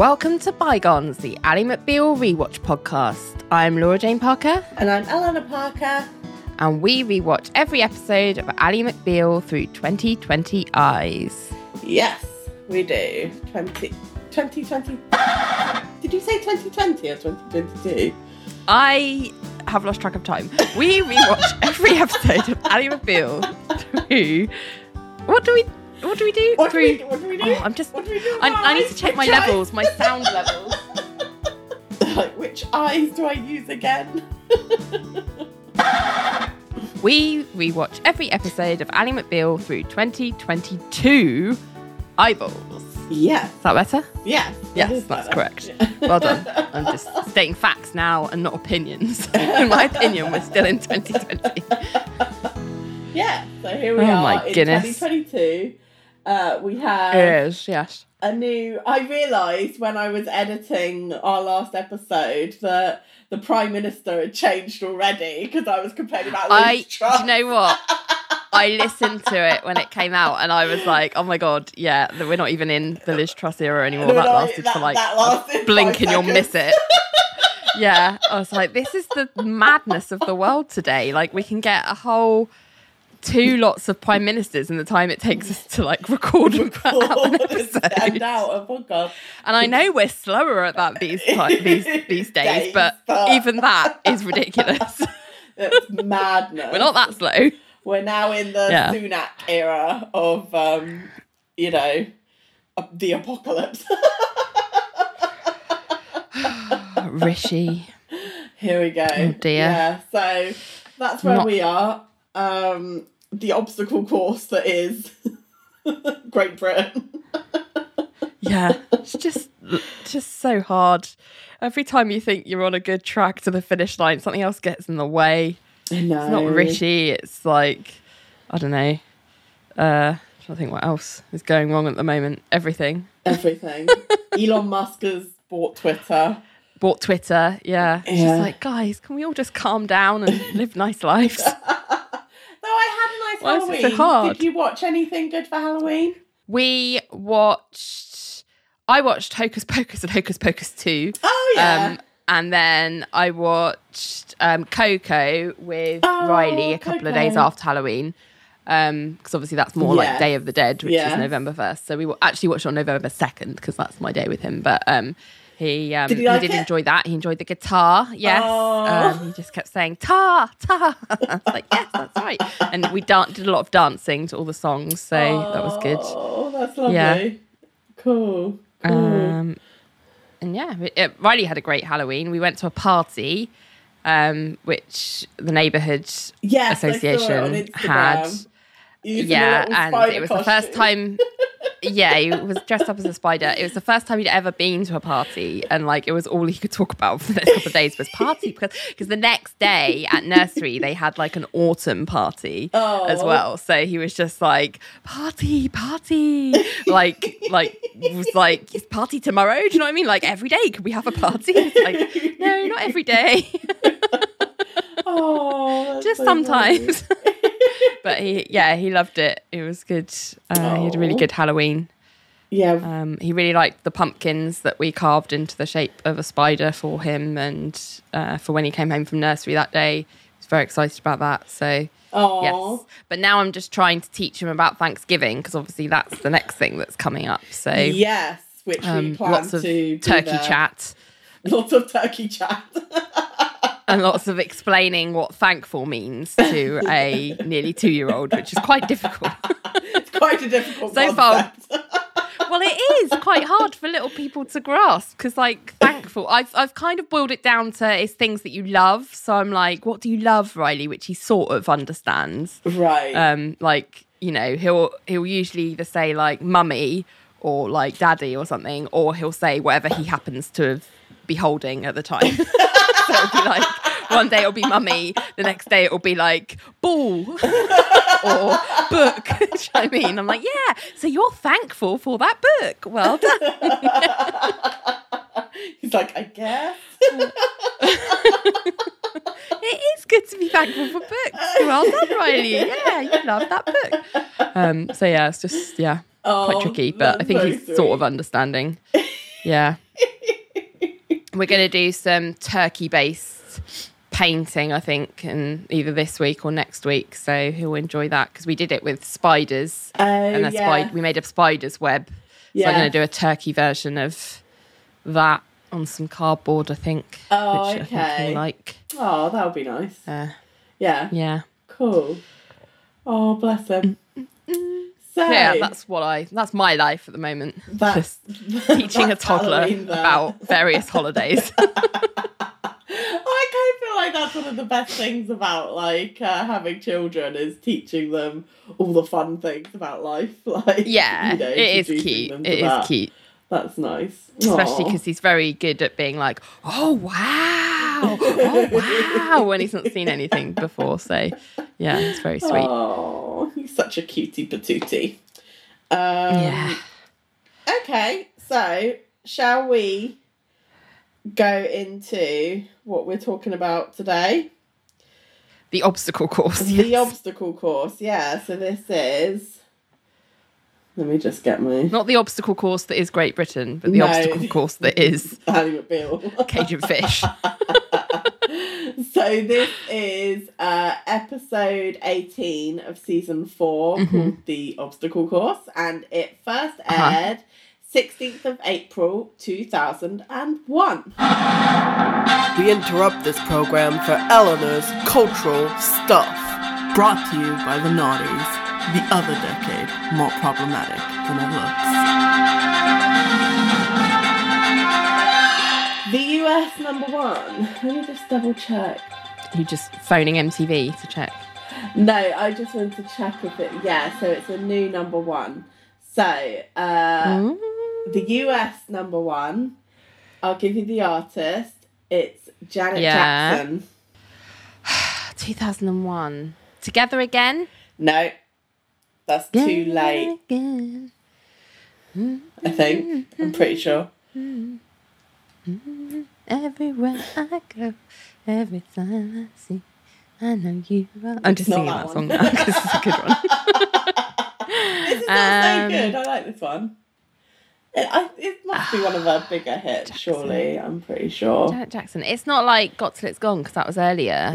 welcome to Bygones, the Ally McBeal Rewatch podcast. I'm Laura Jane Parker. And I'm Eleanor Parker. And we rewatch every episode of Ally McBeal through 2020 eyes. Yes, we do. 2020. Did you say 2020 or 2022? I have lost track of time. We rewatch every episode of Ally McBeal through. What do we do? Oh, I need to check my levels, my sound levels. Like, which eyes do I use again? We rewatch every episode of Ally McBeal through 2022 eyeballs. Yeah. Is that better? Yeah. Yes, that's correct. Yeah. Well done. I'm just stating facts now and not opinions. In my opinion, we're still in 2020. Yeah, so here we are in 2022. We have... It is, yes. A new... I realised when I was editing our last episode that the Prime Minister had changed already because I was complaining about Liz Truss. Do you know what? I listened to it when it came out and I was like, oh my God, yeah, we're not even in the Liz Truss era anymore. That lasted for like a blink and you'll miss it. Yeah, I was like, this is the madness of the world today. Like, we can get a whole... two lots of prime ministers in the time it takes us to like record out an episode. And out a podcast. And I know we're slower at that these days, but even that is ridiculous. It's madness. We're not that slow. We're now in the Sunak era of, the apocalypse. Rishi. Here we go. Oh dear. Yeah, so that's where we are. The obstacle course that is Great Britain. Yeah, it's just so hard. Every time you think you're on a good track to the finish line, something else gets in the way. It's not Rishi, it's like, I don't know. I'm trying to think what else is going wrong at the moment. Everything. Elon Musk has bought Twitter, yeah. It's just like, guys, can we all just calm down and live nice lives? No, I had a nice Halloween. Is it so hard? Did you watch anything good for Halloween? I watched Hocus Pocus and Hocus Pocus 2. Oh, yeah. And then I watched Coco with Riley a couple of days after Halloween. Because obviously that's more like Day of the Dead, which is November 1st. So we actually watched it on November 2nd because that's my day with him. But He did enjoy that. He enjoyed the guitar. Yes. He just kept saying, ta, ta. I was like, yes, that's right. And we did a lot of dancing to all the songs. So that was good. Oh, that's lovely. Yeah. Cool. And yeah, Riley had a great Halloween. We went to a party, which the neighbourhood association had. And it was the first time... Yeah, he was dressed up as a spider. It was the first time he'd ever been to a party, and like it was all he could talk about for the next couple of days was party, because the next day at nursery they had like an autumn party as well. So he was just like party, like was like it's party tomorrow. Do you know what I mean? Like every day, could we have a party? Like no, not every day. Just so sometimes. But he loved it. It was good. He had a really good Halloween. Yeah. He really liked the pumpkins that we carved into the shape of a spider for him, and for when he came home from nursery that day. He was very excited about that. So, yes. But now I'm just trying to teach him about Thanksgiving, because obviously that's the next thing that's coming up. So yes, which we plan to do chat. Lots of turkey chat. And lots of explaining what thankful means to a nearly 2-year-old, which is quite difficult. It's quite a difficult so concept. Far. Well, it is quite hard for little people to grasp, because like thankful, I've kind of boiled it down to it's things that you love. So I'm like, what do you love, Riley? Which he sort of understands. Right. Like, you know, he'll usually either say like mummy or like daddy or something, or he'll say whatever he happens to be holding at the time. So it'll be like, one day it'll be mummy, the next day it'll be like ball or book. Do you know what I mean? I'm like, yeah, so you're thankful for that book. Well done. He's like, I guess. It is good to be thankful for books. Well done, Riley. Yeah, you love that book. So yeah, it's just, quite tricky, but I think he's sort of understanding. Yeah. We're going to do some turkey-based painting, I think, and either this week or next week. So he'll enjoy that because we did it with spiders. Oh, and a we made a spider's web. Yeah. So I'm going to do a turkey version of that on some cardboard, I think. Oh, which okay. I think he'll like. Oh, that would be nice. Yeah. Yeah. Cool. Oh, bless him. So, yeah, that's my life at the moment. Just teaching a toddler about various holidays. I kind of feel like that's one of the best things about having children is teaching them all the fun things about life. It is cute. It is cute. That's nice. Especially because he's very good at being like, oh, wow. Oh, wow. When he's not seen anything before. So, yeah, it's very sweet. Oh, he's such a cutie patootie. Yeah. Okay, so shall we go into what we're talking about today? The obstacle course. Obstacle course, yeah. So this is... Let me just get my... Not the obstacle course that is Great Britain, but the obstacle course that is... Ally McBeal. Cajun Fish. So this is episode 18 of season 4 called The Obstacle Course, and it first aired 16th of April 2001. We interrupt this program for Eleanor's Cultural Stuff, brought to you by the Naughties. The other decade, more problematic than it looks. The US #1. Let me just double check. You're just phoning MTV to check? No, I just wanted to check if it... Yeah, so it's a new #1. So, the US #1, I'll give you the artist. It's Janet Jackson. 2001. Together Again? No. That's too late. I think. I'm pretty sure. Everywhere I go, every time I see, I know you are. I'm just singing that song now because it's a good one. This is not so good. I like this one. It must be one of her bigger hits, surely. I'm pretty sure. Janet Jackson. It's not like Got Till It's Gone because that was earlier.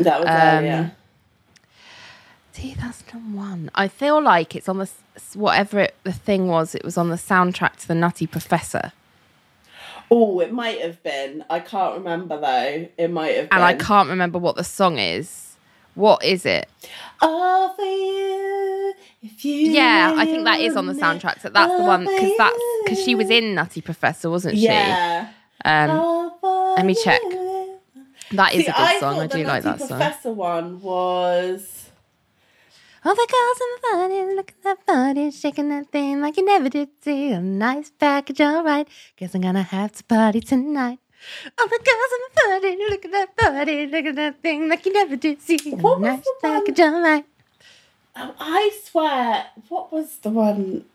2001. I feel like it's on the the thing was. It was on the soundtrack to the Nutty Professor. Oh, it might have been. I can't remember though. It might have been. And I can't remember what the song is. What is it? All for you, if you. Yeah, I think that is on the soundtrack. So that's the one because she was in Nutty Professor, wasn't she? Yeah. Let me check. That is a good song. I do like that song. The Nutty Professor one was. All the girls in the party, look at that body, shaking that thing like you never did see. A nice package, all right. Guess I'm gonna have to party tonight. All the girls in the party, look at that body, look at that thing like you never did see. A nice package, all right. Oh, I swear, what was the one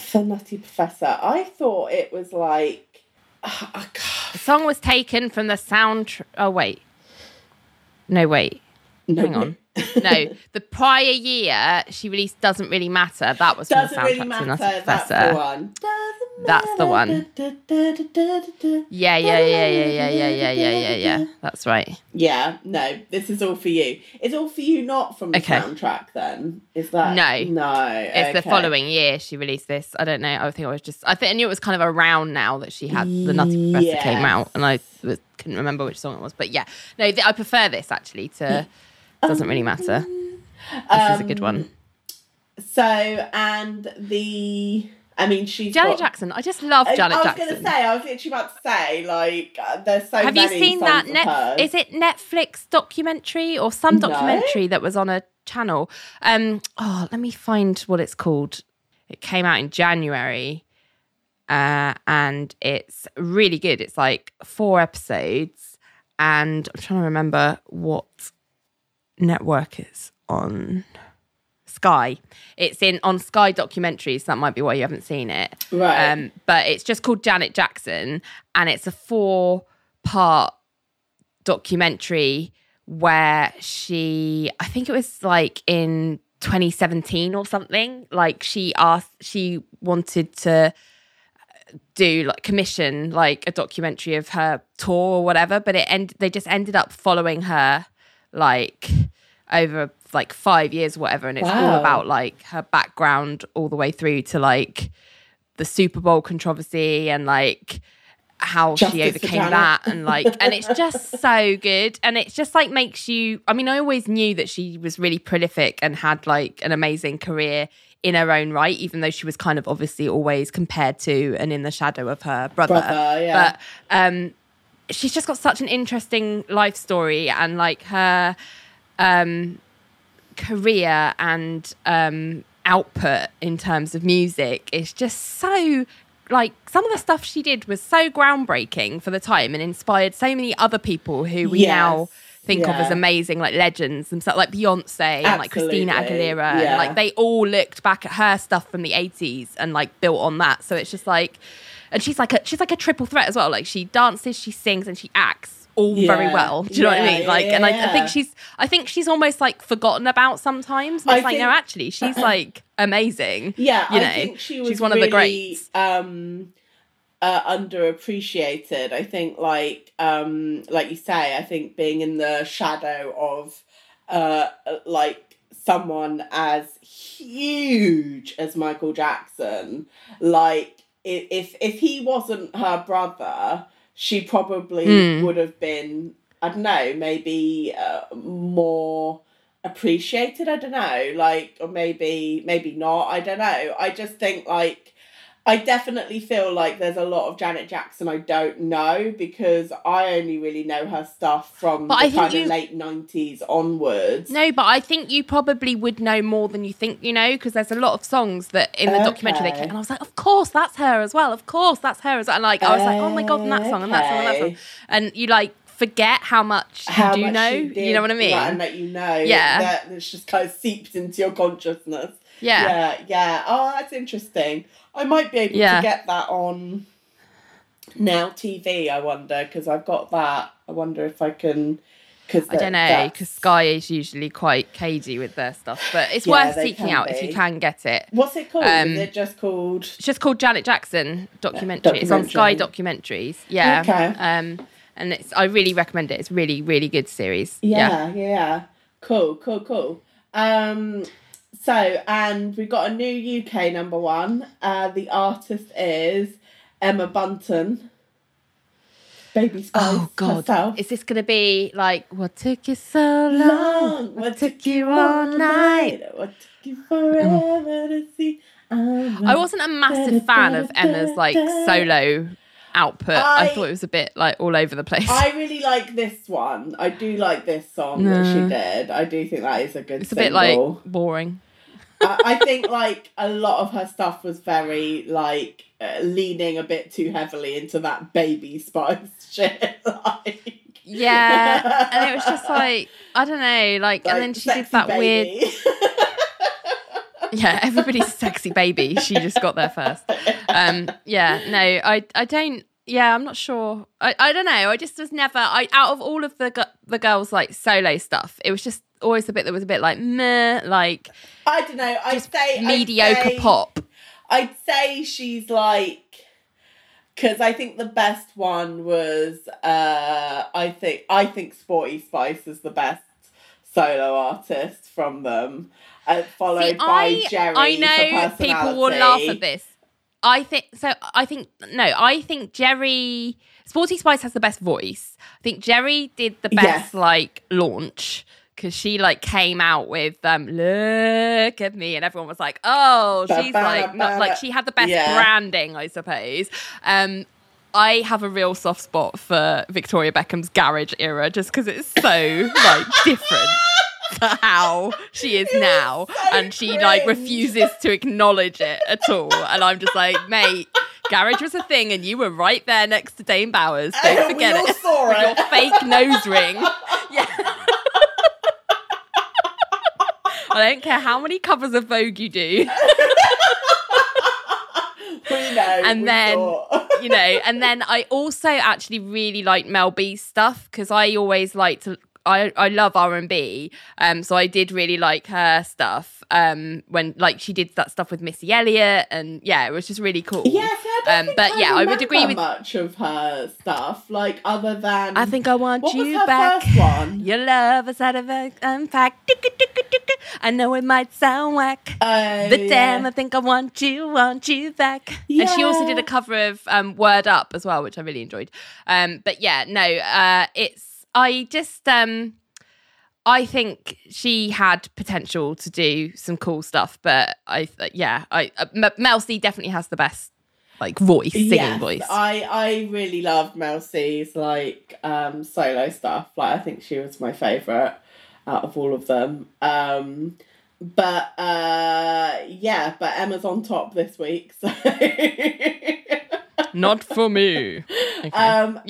for Nutty Professor? I thought it was like... Oh, God. The song was taken from the soundtrack... Oh, wait. No, wait. No, hang on. No, the prior year she released Doesn't Really Matter. That was from the soundtrack to Nutty Professor. That's the one. Yeah. That's right. Yeah, no, this is all for you. It's all for you, not from the soundtrack. Then is that no? It's the following year she released this. I don't know. I think I knew it was kind of around now that she had the Nutty Professor came out, and I couldn't remember which song it was. But yeah, no, I prefer this actually to. Doesn't Really Matter. This is a good one. So, and she's Janet Jackson. I just love Janet Jackson. I was literally about to say, there's so many. Have you seen that? Is it Netflix documentary or some documentary that was on a channel? Let me find what it's called. It came out in January, and it's really good. It's like 4 episodes, and I'm trying to remember what network is on Sky. It's on Sky Documentaries. That might be why you haven't seen it. Right. But it's just called Janet Jackson, and it's a 4-part documentary where I think it was like in 2017 or something, she wanted to do like commission like a documentary of her tour or whatever, but they just ended up following her like over like 5 years or whatever, and it's all about like her background all the way through to like the Super Bowl controversy and like how she overcame that and like, and it's just so good. And it's just like makes you, I mean, I always knew that she was really prolific and had like an amazing career in her own right, even though she was kind of obviously always compared to and in the shadow of her brother yeah. But she's just got such an interesting life story, and like her career and output in terms of music is just so, like, some of the stuff she did was so groundbreaking for the time and inspired so many other people who we now think of as amazing, like legends themselves, like Beyonce and like Christina Aguilera. And, like, they all looked back at her stuff from the 80s and like built on that. So it's just like, and she's like a triple threat as well. Like, she dances, she sings, and she acts all very well. Do you know what I mean? Like, and I think she's almost like forgotten about sometimes. It's like, no, actually, she's like amazing. Yeah, you know, I think she's one of the greats. Underappreciated. I think, like you say, I think being in the shadow of like someone as huge as Michael Jackson, like if he wasn't her brother, she probably would have been, I don't know, maybe more appreciated. I don't know, like, or maybe not. I don't know. I just think, like, I definitely feel like there's a lot of Janet Jackson I don't know, because I only really know her stuff from the kind of late 90s onwards. No, but I think you probably would know more than you think you know, because there's a lot of songs that in the documentary they came, and I was like, of course, that's her as well. Of course, that's her as well. And like, I was like, oh my God, and that song, and that song, and that song. And you like forget how much you know. You know what I mean? Right, and that you know. Yeah. That it's just kind of seeped into your consciousness. Yeah. Oh, that's interesting. I might be able to get that on Now TV, I wonder, because I've got that. I wonder if I can... I don't know, because Sky is usually quite cagey with their stuff, but it's worth seeking out if you can get it. What's it called? Is it just called... It's just called Janet Jackson Documentary. It's on Sky Documentaries. Yeah. Okay. And I really recommend it. It's a really, really good series. Yeah. Cool. So, and we've got a new UK number one. The artist is Emma Bunton. Baby Spice. Oh, God. Herself. Is this going to be like, what took you so long? What took you all night? What took you forever to see? I wasn't a massive fan of Emma's like solo output. I thought it was a bit like all over the place. I really like this one. I do like this song that she did. I do think that is a good single. It's a bit like boring. I think like a lot of her stuff was very like leaning a bit too heavily into that Baby Spice shit. Like, yeah, and it was just like, I don't know, like and then she did that baby. Weird. Yeah, everybody's a sexy baby. She just got there first. I'm not sure. I don't know. I just was never, out of all of the girls' like solo stuff, it was just always the bit that was a bit like meh, like, I don't know. Mediocre pop. I'd say she's like, because I think the best one was, I think Sporty Spice is the best solo artist from them. Followed by Jerry. I know for people will laugh at this. I think Jerry, Sporty Spice has the best voice. I think Jerry did the best like launch, because she like came out with look at me, and everyone was like, oh, she's like not like, she had the best branding, I suppose. I have a real soft spot for Victoria Beckham's garage era, just because it's so like different. How she is now, and she like refuses to acknowledge it at all, and I'm just like, mate, garage was a thing and you were right there next to Dame Bowers, don't forget it, with your fake nose ring. I don't care how many covers of Vogue you do. You know, and then I also actually really like Mel B's stuff, because I always like to I love R&B, so I did really like her stuff. When like she did that stuff with Missy Elliott, and yeah, it was just really cool. Yeah, so I don't think but I yeah, I would agree with much of her stuff. Like other than I think I want what you was her back. First one? Your love is out of unpack. I know it might sound whack, but yeah. Damn, I think I want you back. Yeah. And she also did a cover of Word Up as well, which I really enjoyed. But yeah, no, I think she had potential to do some cool stuff, but Mel C definitely has the best like voice, singing voice. I really loved Mel C's like solo stuff. Like I think she was my favourite out of all of them. But Emma's on top this week, so not for me. Okay.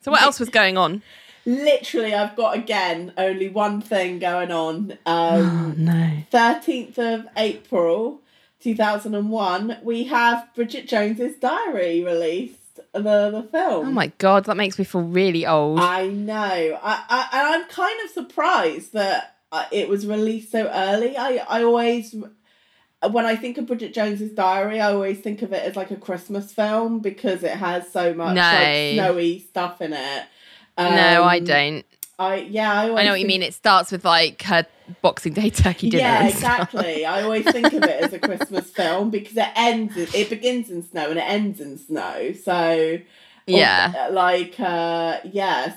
So what else was going on? Literally, I've got, again, only one thing going on. 13th of April, 2001, we have Bridget Jones's Diary released, the film. Oh, my God, that makes me feel really old. I know. I'm kind of surprised that it was released so early. I always... When I think of Bridget Jones's Diary, I always think of it as, like, a Christmas film because it has so much, like, snowy stuff in it. No, I don't. I know what you mean. It starts with like her Boxing Day turkey dinner. Yeah, exactly. I always think of it as a Christmas film because it begins in snow and it ends in snow. So yeah,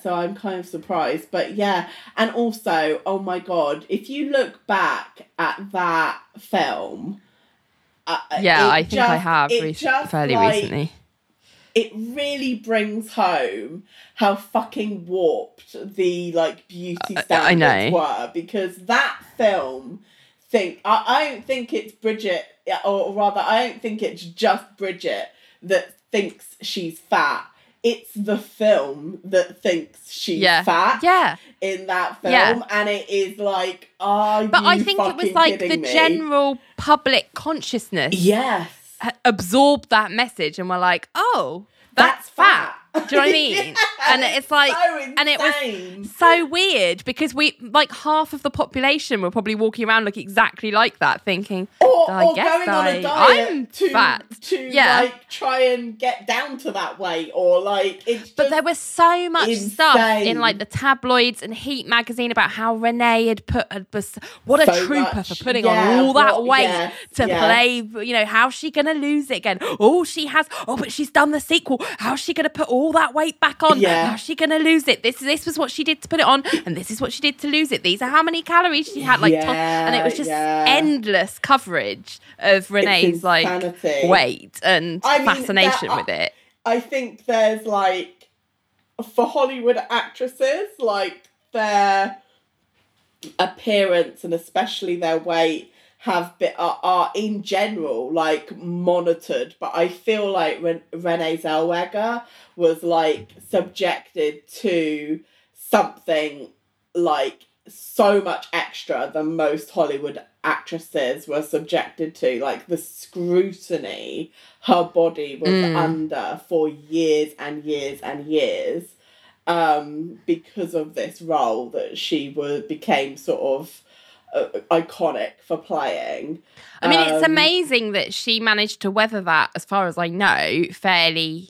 So I'm kind of surprised, but yeah, and also, oh my God, if you look back at that film, I think I have fairly recently. It really brings home how fucking warped the like beauty standards were, because that film I don't think it's Bridget, or rather I don't think it's just Bridget that thinks she's fat. It's the film that thinks she's fat in that film. Yeah. And it is like, I think it was like the general public consciousness. Yes. Absorb that message and we're like, oh, that's fat. Do you know what I mean? And it's like, so and it was so weird because we like half of the population were probably walking around looking exactly like that, thinking, or going on a diet to like try and get down to that weight, or like it's. But there was so much stuff in like the tabloids and Heat magazine about how Renee had put what a trooper for putting on all that weight to play. You know, how's she going to lose it again? Oh, she has. Oh, but she's done the sequel. How's she going to put all that weight back on? Yeah. How's she going to lose it? This was what she did to put it on, and this is what she did to lose it. These are how many calories she had. Like, and it was just endless coverage of Renee's like weight and fascination with it. I think there's like for Hollywood actresses, like their appearance and especially their weight are in general like monitored, but I feel like Renée Zellweger was like subjected to something like so much extra than most Hollywood actresses were subjected to, like the scrutiny her body was under for years and years and years, because of this role that she became sort of iconic for playing. I mean, it's amazing that she managed to weather that, as far as I know, fairly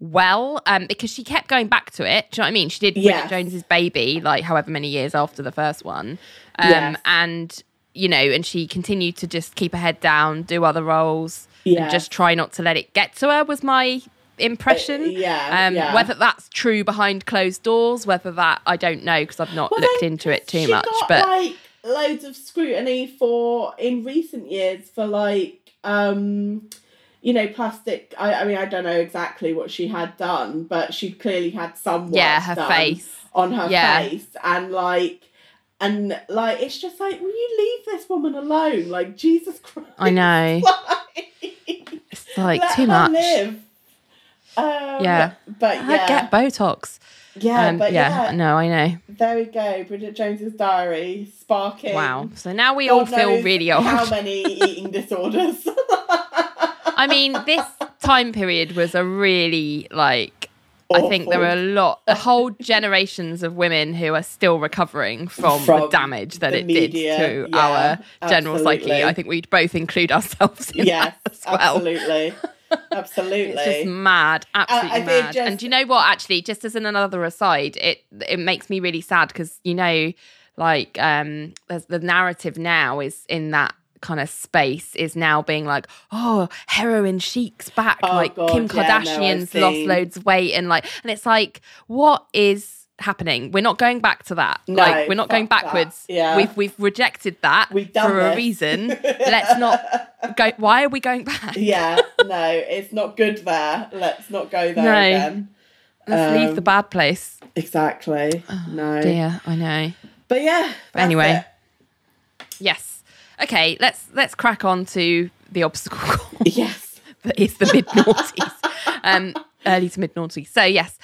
well, because she kept going back to it. Do you know what I mean? She did Bridget Jones's Baby, like however many years after the first one, and you know, and she continued to just keep her head down, do other roles, and just try not to let it get to her. Was my impression. Whether that's true behind closed doors, whether that I don't know because I've not looked into it too much. But like, loads of scrutiny for in recent years for like you know, plastic. I mean, I don't know exactly what she had done, but she clearly had some work done on her face, and it's just like, will you leave this woman alone? Like, Jesus Christ! I know. It's like too much. Let her live. I'd get Botox. I know. There we go. Bridget Jones's Diary, sparking. Wow. So now we all feel really old. How many eating disorders? I mean, this time period was a really like awful. I think there are whole generations of women who are still recovering from the damage that it media did to our general psyche. I think we'd both include ourselves in that as well. Absolutely. It's just mad, absolutely mad. And do you know what, actually, just as another aside, it makes me really sad because, you know, like the narrative now is in that kind of space is now being like, oh, heroin chic's back, Kim Kardashian's lost loads of weight and it's like, what is happening? We're not going back to that. No, like, we're not going backwards. Yeah. We've rejected that a reason. Let's not go. Why are we going back? Yeah, no, it's not good there. Let's not go there again. Let's leave the bad place. Exactly. Oh, no. Dear, I know. But yeah. But anyway. It. Yes. Okay, let's crack on to the obstacle course. Yes. That is the mid-noughties. Early to mid-noughties. So yes.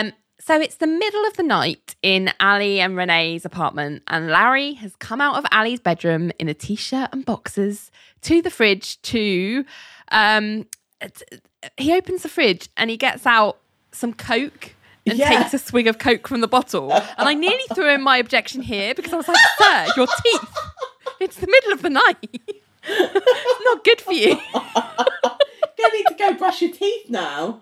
So it's the middle of the night in Ally and Renée's apartment, and Larry has come out of Ally's bedroom in a t-shirt and boxers to the fridge to... he opens the fridge and he gets out some Coke and takes a swig of Coke from the bottle. And I nearly threw in my objection here because I was like, sir, your teeth, it's the middle of the night. It's not good for you. You need to go brush your teeth now.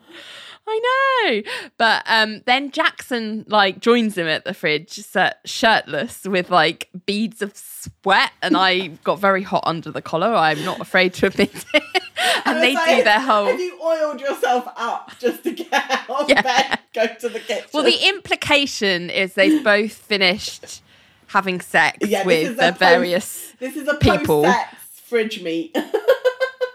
I know. But then Jackson joins him at the fridge shirtless with beads of sweat, and I got very hot under the collar. I'm not afraid to admit it. And they do their whole... Have you oiled yourself up just to get out of bed, go to the kitchen? Well, the implication is they've both finished having sex with the various people. This is a post-sex fridge meet.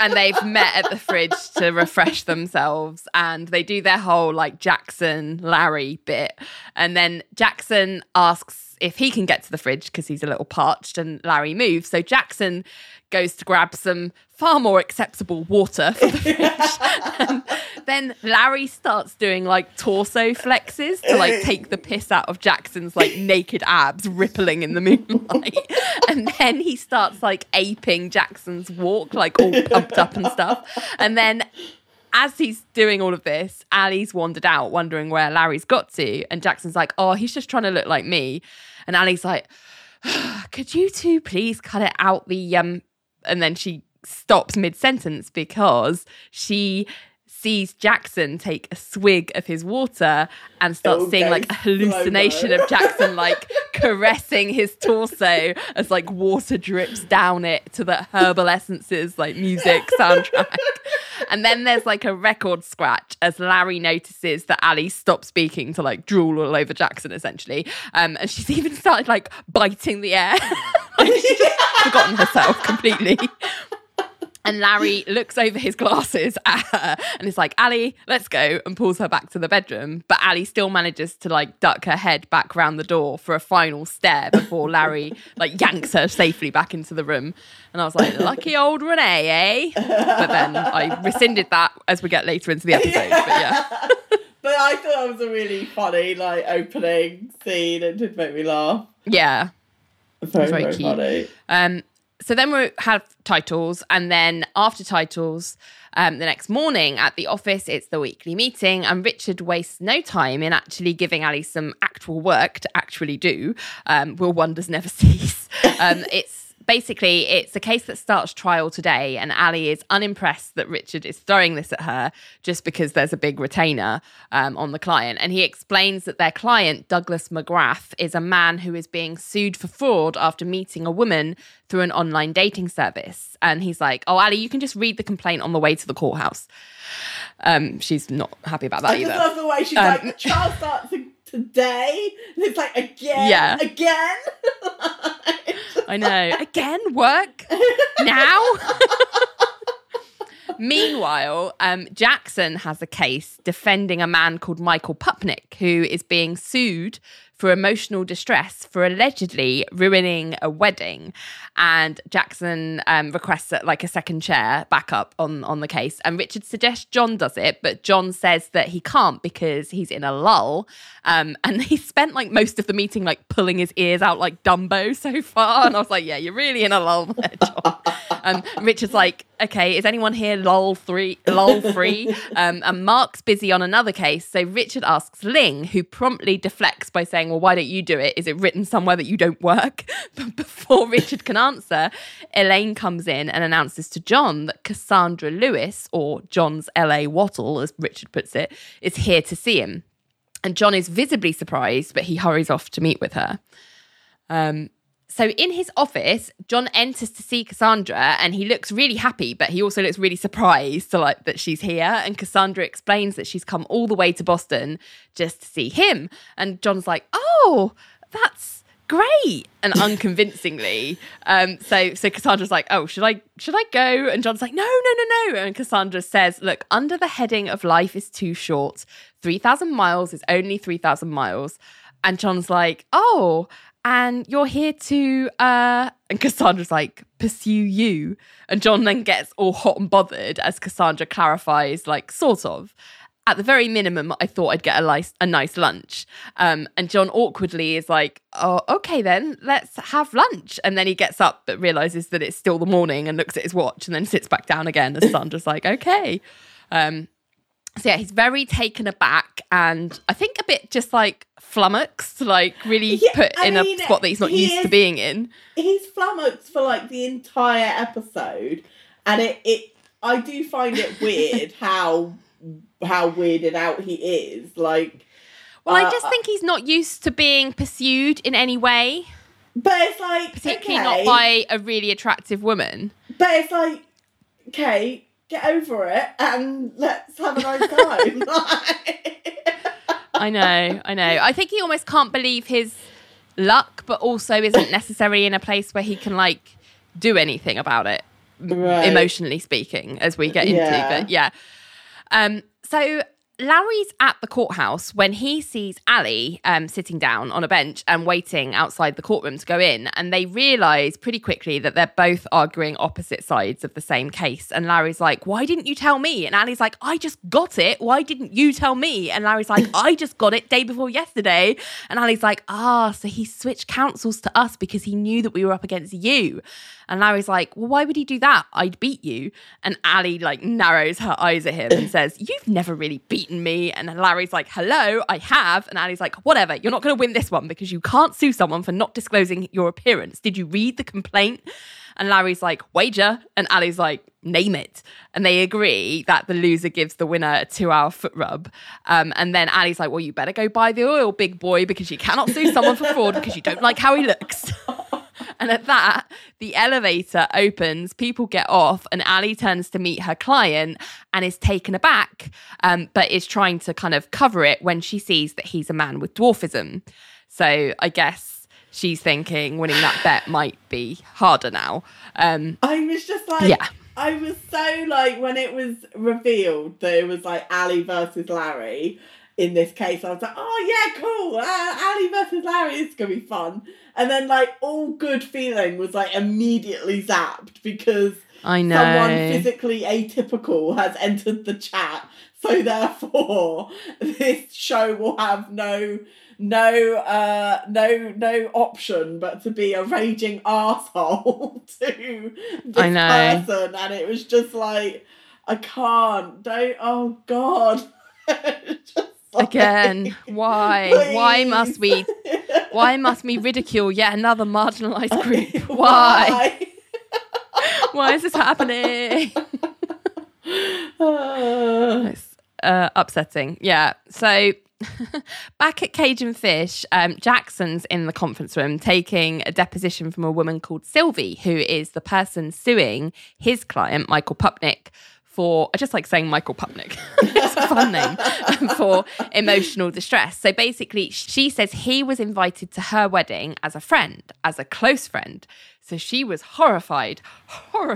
And they've met at the fridge to refresh themselves, and they do their whole Jackson, Larry bit. And then Jackson asks if he can get to the fridge because he's a little parched, and Larry moves. So Jackson goes to grab some far more acceptable water for the fridge. And then Larry starts doing torso flexes to take the piss out of Jackson's naked abs rippling in the moonlight. And then he starts aping Jackson's walk, all pumped up and stuff. And then as he's doing all of this, Ally's wandered out wondering where Larry's got to. And Jackson's like, oh, he's just trying to look like me. And Ally's like, could you two please cut it out the and then she stops mid-sentence because she sees Jackson take a swig of his water and starts seeing a hallucination of Jackson caressing his torso as water drips down it to the Herbal Essences music soundtrack. And then there's a record scratch as Larry notices that Ally stops speaking to drool all over Jackson essentially, and she's even started biting the air. She's just forgotten herself completely. And Larry looks over his glasses at her and is like, Ally, let's go, and pulls her back to the bedroom. But Ally still manages to duck her head back round the door for a final stare before Larry yanks her safely back into the room. And I was like, lucky old Renée, eh? But then I rescinded that as we get later into the episode. Yeah. But I thought it was a really funny opening scene. It did make me laugh. Yeah. Very, very cute. Funny. So then we have titles, and then after titles, the next morning at the office, it's the weekly meeting, and Richard wastes no time in actually giving Ally some actual work to actually do. Will wonders never cease. It's a case that starts trial today, and Ally is unimpressed that Richard is throwing this at her just because there's a big retainer on the client. And he explains that their client, Douglas McGrath, is a man who is being sued for fraud after meeting a woman through an online dating service. And he's like, oh, Ally, you can just read the complaint on the way to the courthouse. She's not happy about that either. I love the way she's the trial starts today. And it's again. I know. Again, work? Now? Meanwhile, Jackson has a case defending a man called Michael Pupnick, who is being sued for emotional distress for allegedly ruining a wedding. And Jackson requests a second chair back up on the case. And Richard suggests John does it, but John says that he can't because he's in a lull. And he spent most of the meeting pulling his ears out like Dumbo so far. And I was like, yeah, you're really in a lull there, John. Richard's like, okay, is anyone here lol free? And Mark's busy on another case, so Richard asks Ling, who promptly deflects by saying, well, why don't you do it? Is it written somewhere that you don't work? But before Richard can answer, Elaine comes in and announces to John that Cassandra Lewis, or John's LA Wattle, as Richard puts it, is here to see him. And John is visibly surprised, but he hurries off to meet with her. So in his office, John enters to see Cassandra and he looks really happy, but he also looks really surprised to like that she's here. And Cassandra explains that she's come all the way to Boston just to see him. And John's like, oh, that's great. And unconvincingly. So Cassandra's like, oh, should I go? And John's like, no. And Cassandra says, look, under the heading of life is too short, 3,000 miles is only 3,000 miles. And John's like, oh, and you're here to, and Cassandra's like, pursue you. And John then gets all hot and bothered as Cassandra clarifies, like, sort of. At the very minimum, I thought I'd get a nice lunch. And John awkwardly is like, oh, okay then, let's have lunch. And then he gets up but realises that it's still the morning and looks at his watch and then sits back down again as Cassandra's like, okay. So yeah, he's very taken aback and I think a bit just like flummoxed, like really put in a spot that he's not used to being in. He's flummoxed for like the entire episode, and I do find it weird how weirded out he is. Like, well, I just think he's not used to being pursued in any way, but it's like particularly not by a really attractive woman. But it's like, okay, get over it and let's have a nice time. I know. I think he almost can't believe his luck, but also isn't necessarily in a place where he can, like, do anything about it, emotionally speaking, as we get into. But yeah. So Larry's at the courthouse when he sees Ally sitting down on a bench and waiting outside the courtroom to go in, and they realise pretty quickly that they're both arguing opposite sides of the same case. And Larry's like, why didn't you tell me? And Ally's like, I just got it. Why didn't you tell me? And Larry's like, I just got it day before yesterday. And Ally's like, so he switched counsels to us because he knew that we were up against you. And Larry's like, well, why would he do that? I'd beat you. And Ally, like, narrows her eyes at him and says, you've never really beaten me. And Larry's like, hello, I have. And Ally's like, whatever, you're not going to win this one because you can't sue someone for not disclosing your appearance. Did you read the complaint? And Larry's like, wager. And Ally's like, name it. And they agree that the loser gives the winner a 2-hour foot rub. And then Ally's like, well, you better go buy the oil, big boy, because you cannot sue someone for fraud because you don't like how he looks. And at that, the elevator opens, people get off, and Ally turns to meet her client and is taken aback, but is trying to kind of cover it when she sees that he's a man with dwarfism. So I guess she's thinking winning that bet might be harder now. I was just like, yeah. I was so like, when it was revealed that it was like Ally versus Larry in this case, I was like, oh yeah, cool, Ally versus Larry, it's going to be fun. And then, like, all good feeling was, like, immediately zapped because someone physically atypical has entered the chat. So, therefore, this show will have no option but to be a raging arsehole to this person. And it was just like, I can't, oh, God. Just again, why? Please. Why must we ridicule yet another marginalised group? Why? Why is this happening? It's upsetting. Yeah. So back at Cajun Fish, Jackson's in the conference room taking a deposition from a woman called Sylvie, who is the person suing his client, Michael Pupnick, for, I just like saying Michael Pupnick, it's a fun name, for emotional distress. So basically, she says he was invited to her wedding as a friend, as a close friend. So she was horrified when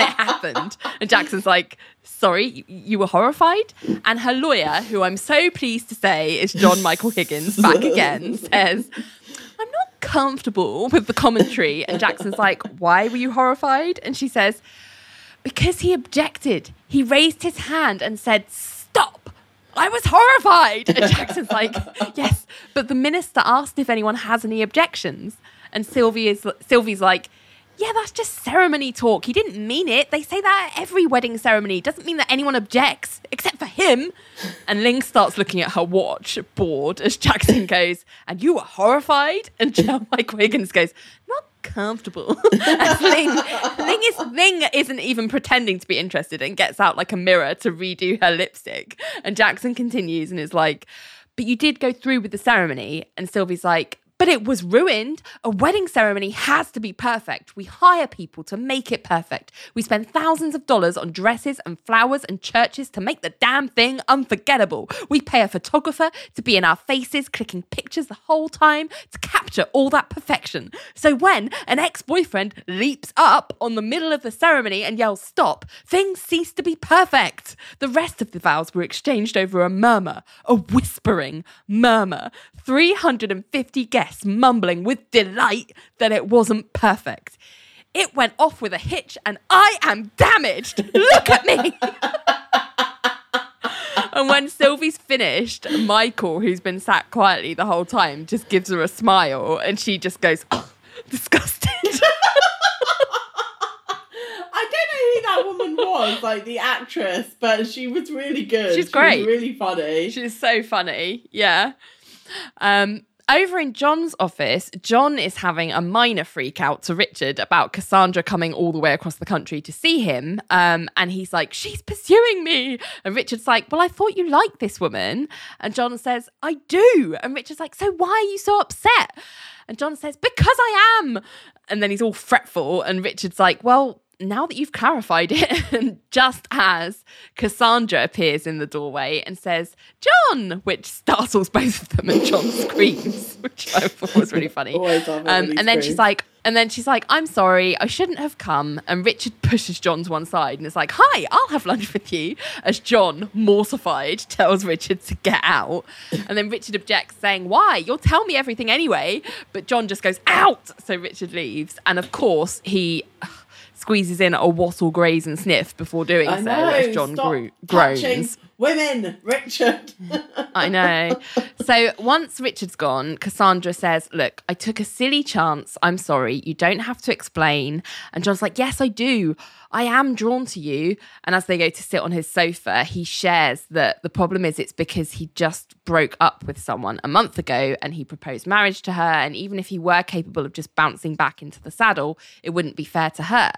it happened. And Jackson's like, sorry, you were horrified? And her lawyer, who I'm so pleased to say is John Michael Higgins, back again, says, I'm not comfortable with the commentary. And Jackson's like, why were you horrified? And she says, because he objected. He raised his hand and said, stop. I was horrified. And Jackson's like, yes, but the minister asked if anyone has any objections. And Sylvie's like, Yeah, that's just ceremony talk. He didn't mean it. They say that at every wedding ceremony. Doesn't mean that anyone objects, except for him. And Ling starts looking at her watch, bored, as Jackson goes, and you were horrified? And John Michael Higgins goes, not comfortable. And Ling isn't even pretending to be interested and gets out like a mirror to redo her lipstick. And Jackson continues and is like, but you did go through with the ceremony. And Sylvie's like, but it was ruined. A wedding ceremony has to be perfect. We hire people to make it perfect. We spend thousands of dollars on dresses and flowers and churches to make the damn thing unforgettable. We pay a photographer to be in our faces, clicking pictures the whole time to capture all that perfection. So when an ex-boyfriend leaps up on the middle of the ceremony and yells stop, things cease to be perfect. The rest of the vows were exchanged over a murmur, a whispering murmur. 350 guests mumbling with delight that it wasn't perfect. It went off with a hitch and I am damaged. Look at me. And when Sylvie's finished, Michael, who's been sat quietly the whole time, just gives her a smile and she just goes, oh, disgusted. I don't know who that woman was, like the actress, but she was really good. She's great. She was really funny. She's so funny. Yeah. Over in John's office, John is having a minor freak out to Richard about Cassandra coming all the way across the country to see him. And he's like, she's pursuing me. And Richard's like, well, I thought you liked this woman. And John says, I do. And Richard's like, so why are you so upset? And John says, because I am. And then he's all fretful. And Richard's like, well, now that you've clarified it, and just as Cassandra appears in the doorway and says, John, which startles both of them and John screams, which I thought was really funny. And then she's like, I'm sorry, I shouldn't have come. And Richard pushes John to one side and is like, hi, I'll have lunch with you. As John, mortified, tells Richard to get out. And then Richard objects saying, why? You'll tell me everything anyway. But John just goes out. So Richard leaves. And of course, he squeezes in a wattle, graze and sniff before doing so as John groans. Women, Richard. I know. So once Richard's gone, Cassandra says, look, I took a silly chance. I'm sorry. You don't have to explain. And John's like, yes, I do. I am drawn to you. And as they go to sit on his sofa, he shares that the problem is it's because he just broke up with someone a month ago and he proposed marriage to her. And even if he were capable of just bouncing back into the saddle, it wouldn't be fair to her.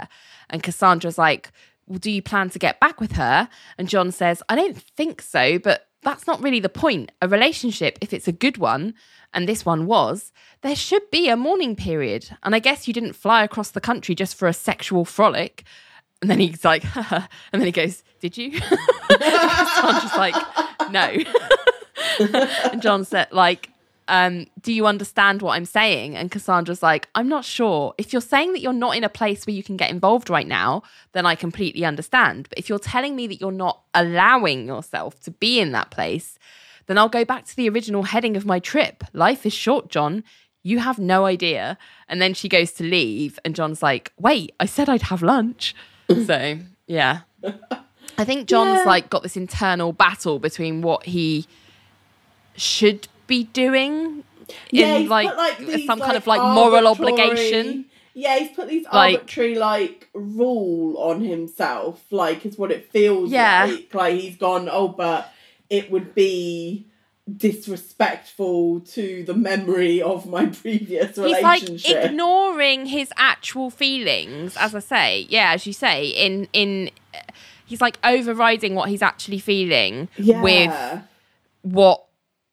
And Cassandra's like, well, do you plan to get back with her? And John says, I don't think so, but that's not really the point. A relationship, if it's a good one, and this one was, there should be a mourning period. And I guess you didn't fly across the country just for a sexual frolic. And then he's like, haha. And then he goes, did you? And Cassandra's like, no. And John said, like, do you understand what I'm saying? And Cassandra's like, I'm not sure. If you're saying that you're not in a place where you can get involved right now, then I completely understand. But if you're telling me that you're not allowing yourself to be in that place, then I'll go back to the original heading of my trip. Life is short, John. You have no idea. And then she goes to leave and John's like, wait, I said I'd have lunch. So, yeah. I think John's like got this internal battle between what he should be doing in these, some kind of like moral obligation. Yeah, he's put these arbitrary rule on himself, is what it feels like. Like he's gone, oh, but it would be disrespectful to the memory of my previous relationship. He's like ignoring his actual feelings, as I say. Yeah, as you say, in he's like overriding what he's actually feeling with what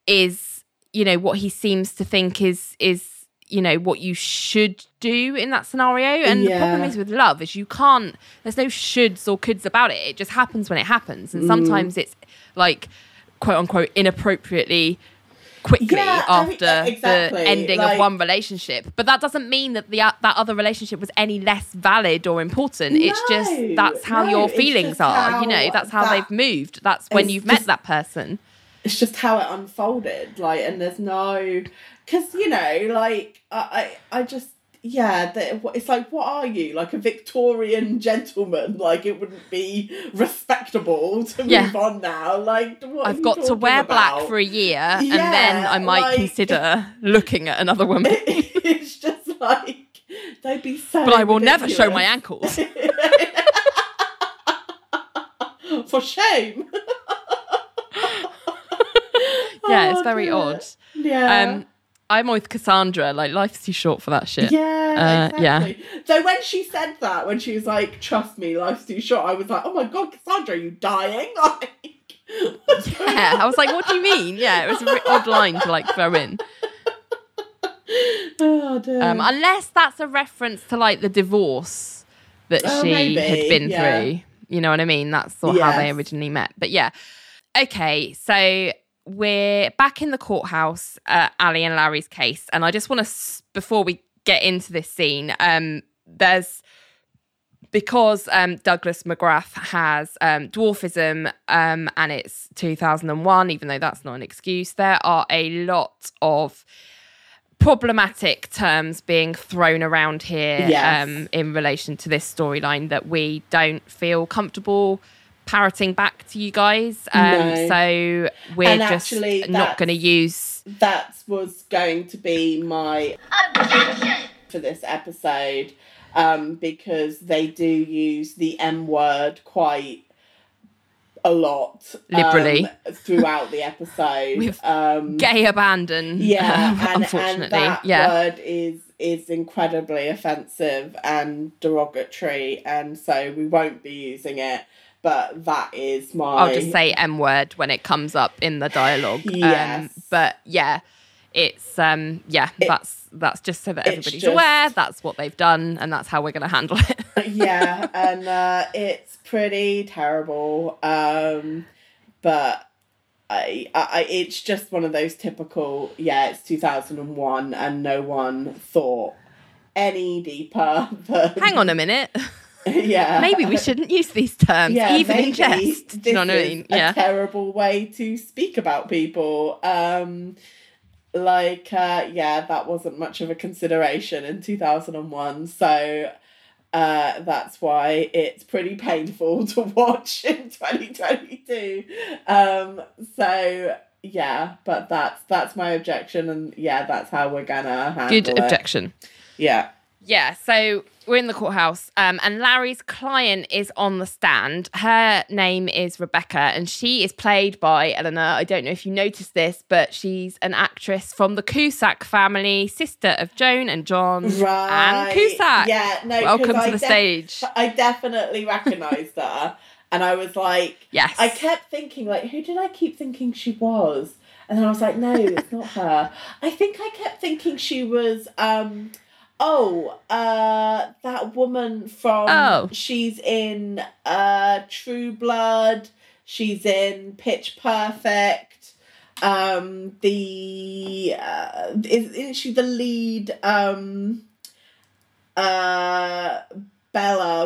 is, you know, what he seems to think is, you know, what you should do in that scenario. And the problem is with love is you can't, there's no shoulds or coulds about it. It just happens when it happens. And sometimes it's like, quote unquote, inappropriately quickly after the ending of one relationship. But that doesn't mean that that other relationship was any less valid or important. It's just, that's how your feelings are, you know, that's how they've moved. That's when you've met that person. It's just how it unfolded, and there's no, because you know, I just, it's like, what are you, a Victorian gentleman? It wouldn't be respectable to move on now. What I've got to wear about? Black for a year, and then I might consider looking at another woman. It's just like They'd be so But I will ridiculous. Never show my ankles. For shame. Yeah, it's very odd. Yeah. I'm with Cassandra. Like, life's too short for that shit. Yeah, exactly. Yeah. So when she said that, when she was like, "Trust me, life's too short," I was like, "Oh my god, Cassandra, are you dying?" Like, yeah. I was like, "What do you mean?" Yeah, it was an odd line to like throw in. Oh dear. Unless that's a reference to like the divorce that she had been through. You know what I mean? That's sort of how they originally met. But yeah, okay, so. We're back in the courthouse, Ally and Larry's case. And I just want to, before we get into this scene, because Douglas McGrath has dwarfism and it's 2001, even though that's not an excuse, there are a lot of problematic terms being thrown around here in relation to this storyline that we don't feel comfortable parroting back to you guys, no. So we're actually, just not going to use. That was going to be my objection for this episode, because they do use the M word quite a lot, liberally throughout the episode. With gay abandon, unfortunately, and that word is incredibly offensive and derogatory, and so we won't be using it. But that is my... I'll just say M word when it comes up in the dialogue. Yes. But yeah, it's... that's just so that everybody's aware. That's what they've done and that's how we're going to handle it. Yeah, and it's pretty terrible. But I it's just one of those typical... Yeah, it's 2001 and no one thought any deeper than... Hang on a minute. Yeah, maybe we shouldn't use these terms, even in jest. Do you know what I mean? Yeah, a terrible way to speak about people. That wasn't much of a consideration in 2001. So that's why it's pretty painful to watch in 2022. But that's my objection, and that's how we're gonna handle it. Good objection. Yeah. Yeah, so we're in the courthouse and Larry's client is on the stand. Her name is Rebecca and she is played by Eleanor. I don't know if you noticed this, but she's an actress from the Cusack family, sister of Joan and John. Right. Anne Cusack. Yeah, no, welcome to the stage. I definitely recognised her and I was like, yes. I kept thinking, like, who did I keep thinking she was? And then I was like, no, it's not her. I think I kept thinking she was... that woman from... Oh. She's in True Blood. She's in Pitch Perfect. Isn't she the lead Bella?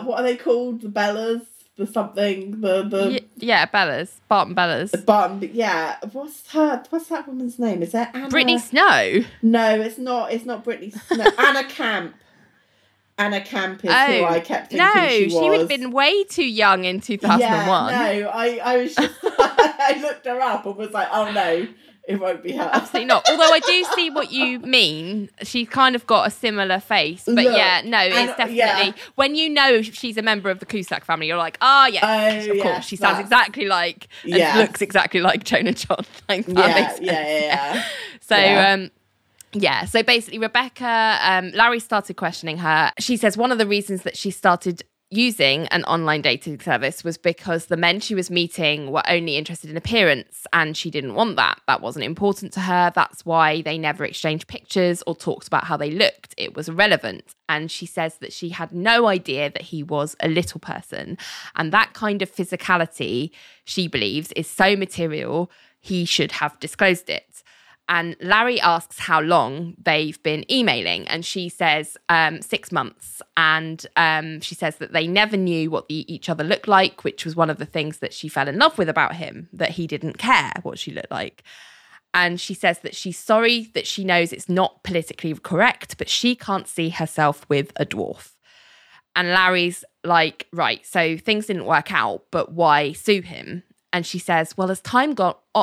What are they called? The Bellas? The something? Bellas. Barton Bellas. Barton, yeah. What's that woman's name? Is that Anna? Brittany Snow? No, it's not Brittany Snow. Anna Camp. Anna Camp is who I kept thinking she was. No, she would have been way too young in 2001. Yeah, no, I was just... I looked her up and was like, oh no, it won't be her. Absolutely not. Although I do see what you mean. She's kind of got a similar face. But it's definitely... Yeah. When you know she's a member of the Cusack family, you're like, course. She sounds exactly like... and looks exactly like Joan and John. Like, yeah. So... Yeah. So basically Rebecca, Larry started questioning her. She says one of the reasons that she started using an online dating service was because the men she was meeting were only interested in appearance and she didn't want that. That wasn't important to her. That's why they never exchanged pictures or talked about how they looked. It was irrelevant. And she says that she had no idea that he was a little person. And that kind of physicality, she believes, is so material, he should have disclosed it. And Larry asks how long they've been emailing. And she says 6 months. And she says that they never knew what each other looked like, which was one of the things that she fell in love with about him, that he didn't care what she looked like. And she says that she's sorry, that she knows it's not politically correct, but she can't see herself with a dwarf. And Larry's like, right, so things didn't work out, but why sue him? And she says, well, as time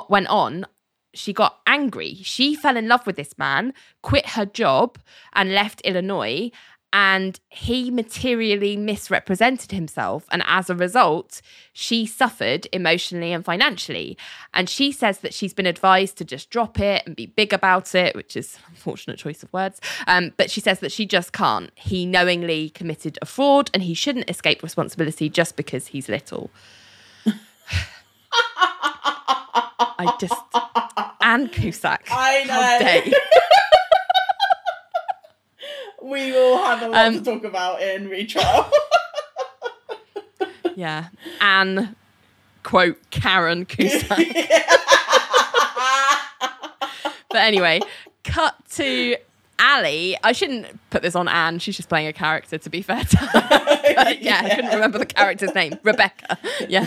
went on, she got angry. She fell in love with this man, quit her job and left Illinois and he materially misrepresented himself. And as a result, she suffered emotionally and financially. And she says that she's been advised to just drop it and be big about it, which is an unfortunate choice of words. But she says that she just can't. He knowingly committed a fraud and he shouldn't escape responsibility just because he's little. I just... Anne Cusack. I know. How dare you. We will have a lot to talk about in retrial. Yeah. Anne, quote, Karen Cusack. But anyway, cut to Ally. I shouldn't put this on Anne. She's just playing a character, to be fair to her. Yeah, I couldn't remember the character's name. Rebecca. Yeah.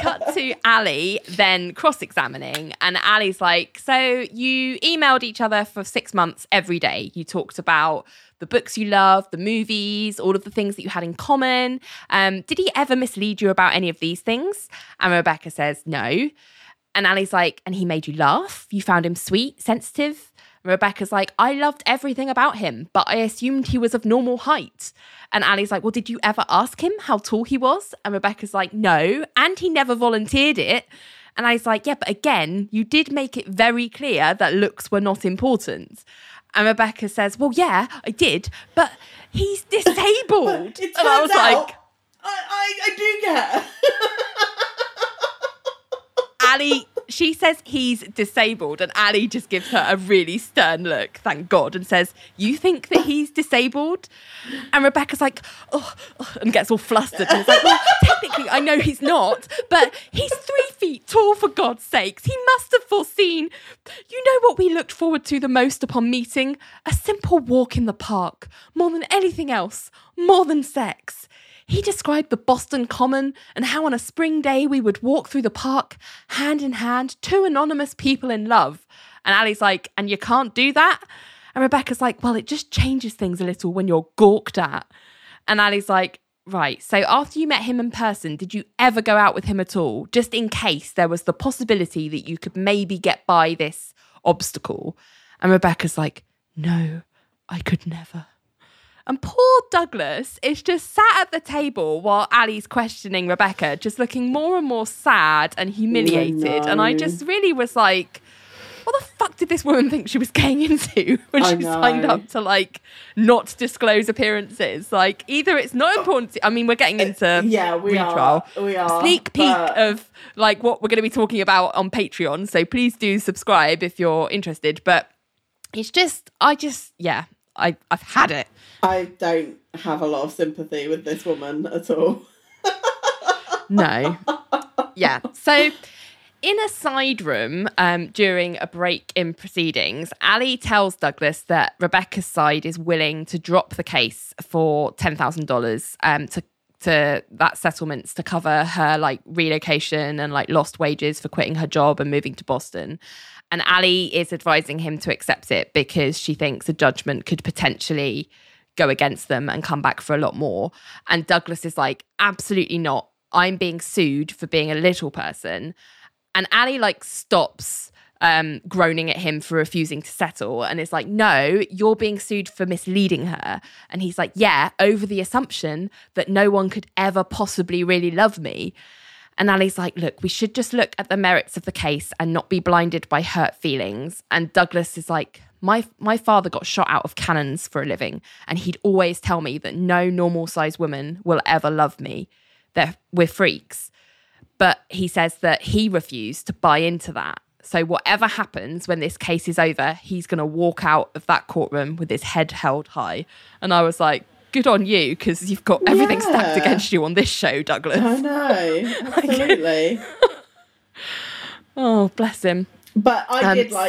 Cut to Ally then cross-examining, and Ally's like, so you emailed each other for 6 months every day. You talked about the books you love, the movies, all of the things that you had in common. Did he ever mislead you about any of these things? And Rebecca says, no. And Ally's like, and he made you laugh? You found him sweet, sensitive? Rebecca's like, I loved everything about him, but I assumed he was of normal height. And Ally's like, well, did you ever ask him how tall he was? And Rebecca's like, no, and he never volunteered it. And Ally's like, yeah, but again, you did make it very clear that looks were not important. And Rebecca says, well, yeah, I did, but he's disabled. But it turns and I was out, like, I do get Ally, she says he's disabled, and Ally just gives her a really stern look, thank God, and says, you think that he's disabled? And Rebecca's like, oh, and gets all flustered. And is like, well, technically, I know he's not, but he's 3 feet tall, for God's sakes. He must have foreseen, you know what we looked forward to the most upon meeting? A simple walk in the park, more than anything else, more than sex. He described the Boston Common and how on a spring day we would walk through the park, hand in hand, two anonymous people in love. And Ally's like, and you can't do that? And Rebecca's like, well, it just changes things a little when you're gawked at. And Ally's like, right, so after you met him in person, did you ever go out with him at all? Just in case there was the possibility that you could maybe get by this obstacle. And Rebecca's like, no, I could never. And poor Douglas is just sat at the table while Ally's questioning Rebecca, just looking more and more sad and humiliated. Oh, no. And I just really was like, what the fuck did this woman think she was getting into when she signed up to, like, not disclose appearances? Like, either it's not important to, I mean, we're getting into retrial. We are. Sneak peek of, like, what we're going to be talking about on Patreon. So please do subscribe if you're interested. But it's just, I've had it. I don't have a lot of sympathy with this woman at all. No. Yeah. So in a side room during a break in proceedings, Ally tells Douglas that Rebecca's side is willing to drop the case for $10,000 to that settlements to cover her, like, relocation and, like, lost wages for quitting her job and moving to Boston. And Ally is advising him to accept it because she thinks a judgment could potentially go against them and come back for a lot more. And Douglas is like, absolutely not. I'm being sued for being a little person. And Ally, like, stops groaning at him for refusing to settle. And it's like, no, you're being sued for misleading her. And he's like, yeah, over the assumption that no one could ever possibly really love me. And Ally's like, look, we should just look at the merits of the case and not be blinded by hurt feelings. And Douglas is like, my father got shot out of cannons for a living, and he'd always tell me that no normal-sized woman will ever love me. We're freaks. But he says that he refused to buy into that. So whatever happens when this case is over, he's going to walk out of that courtroom with his head held high. And I was like, good on you, because you've got everything stacked against you on this show, Douglas. I know, absolutely. Oh, bless him. But I did like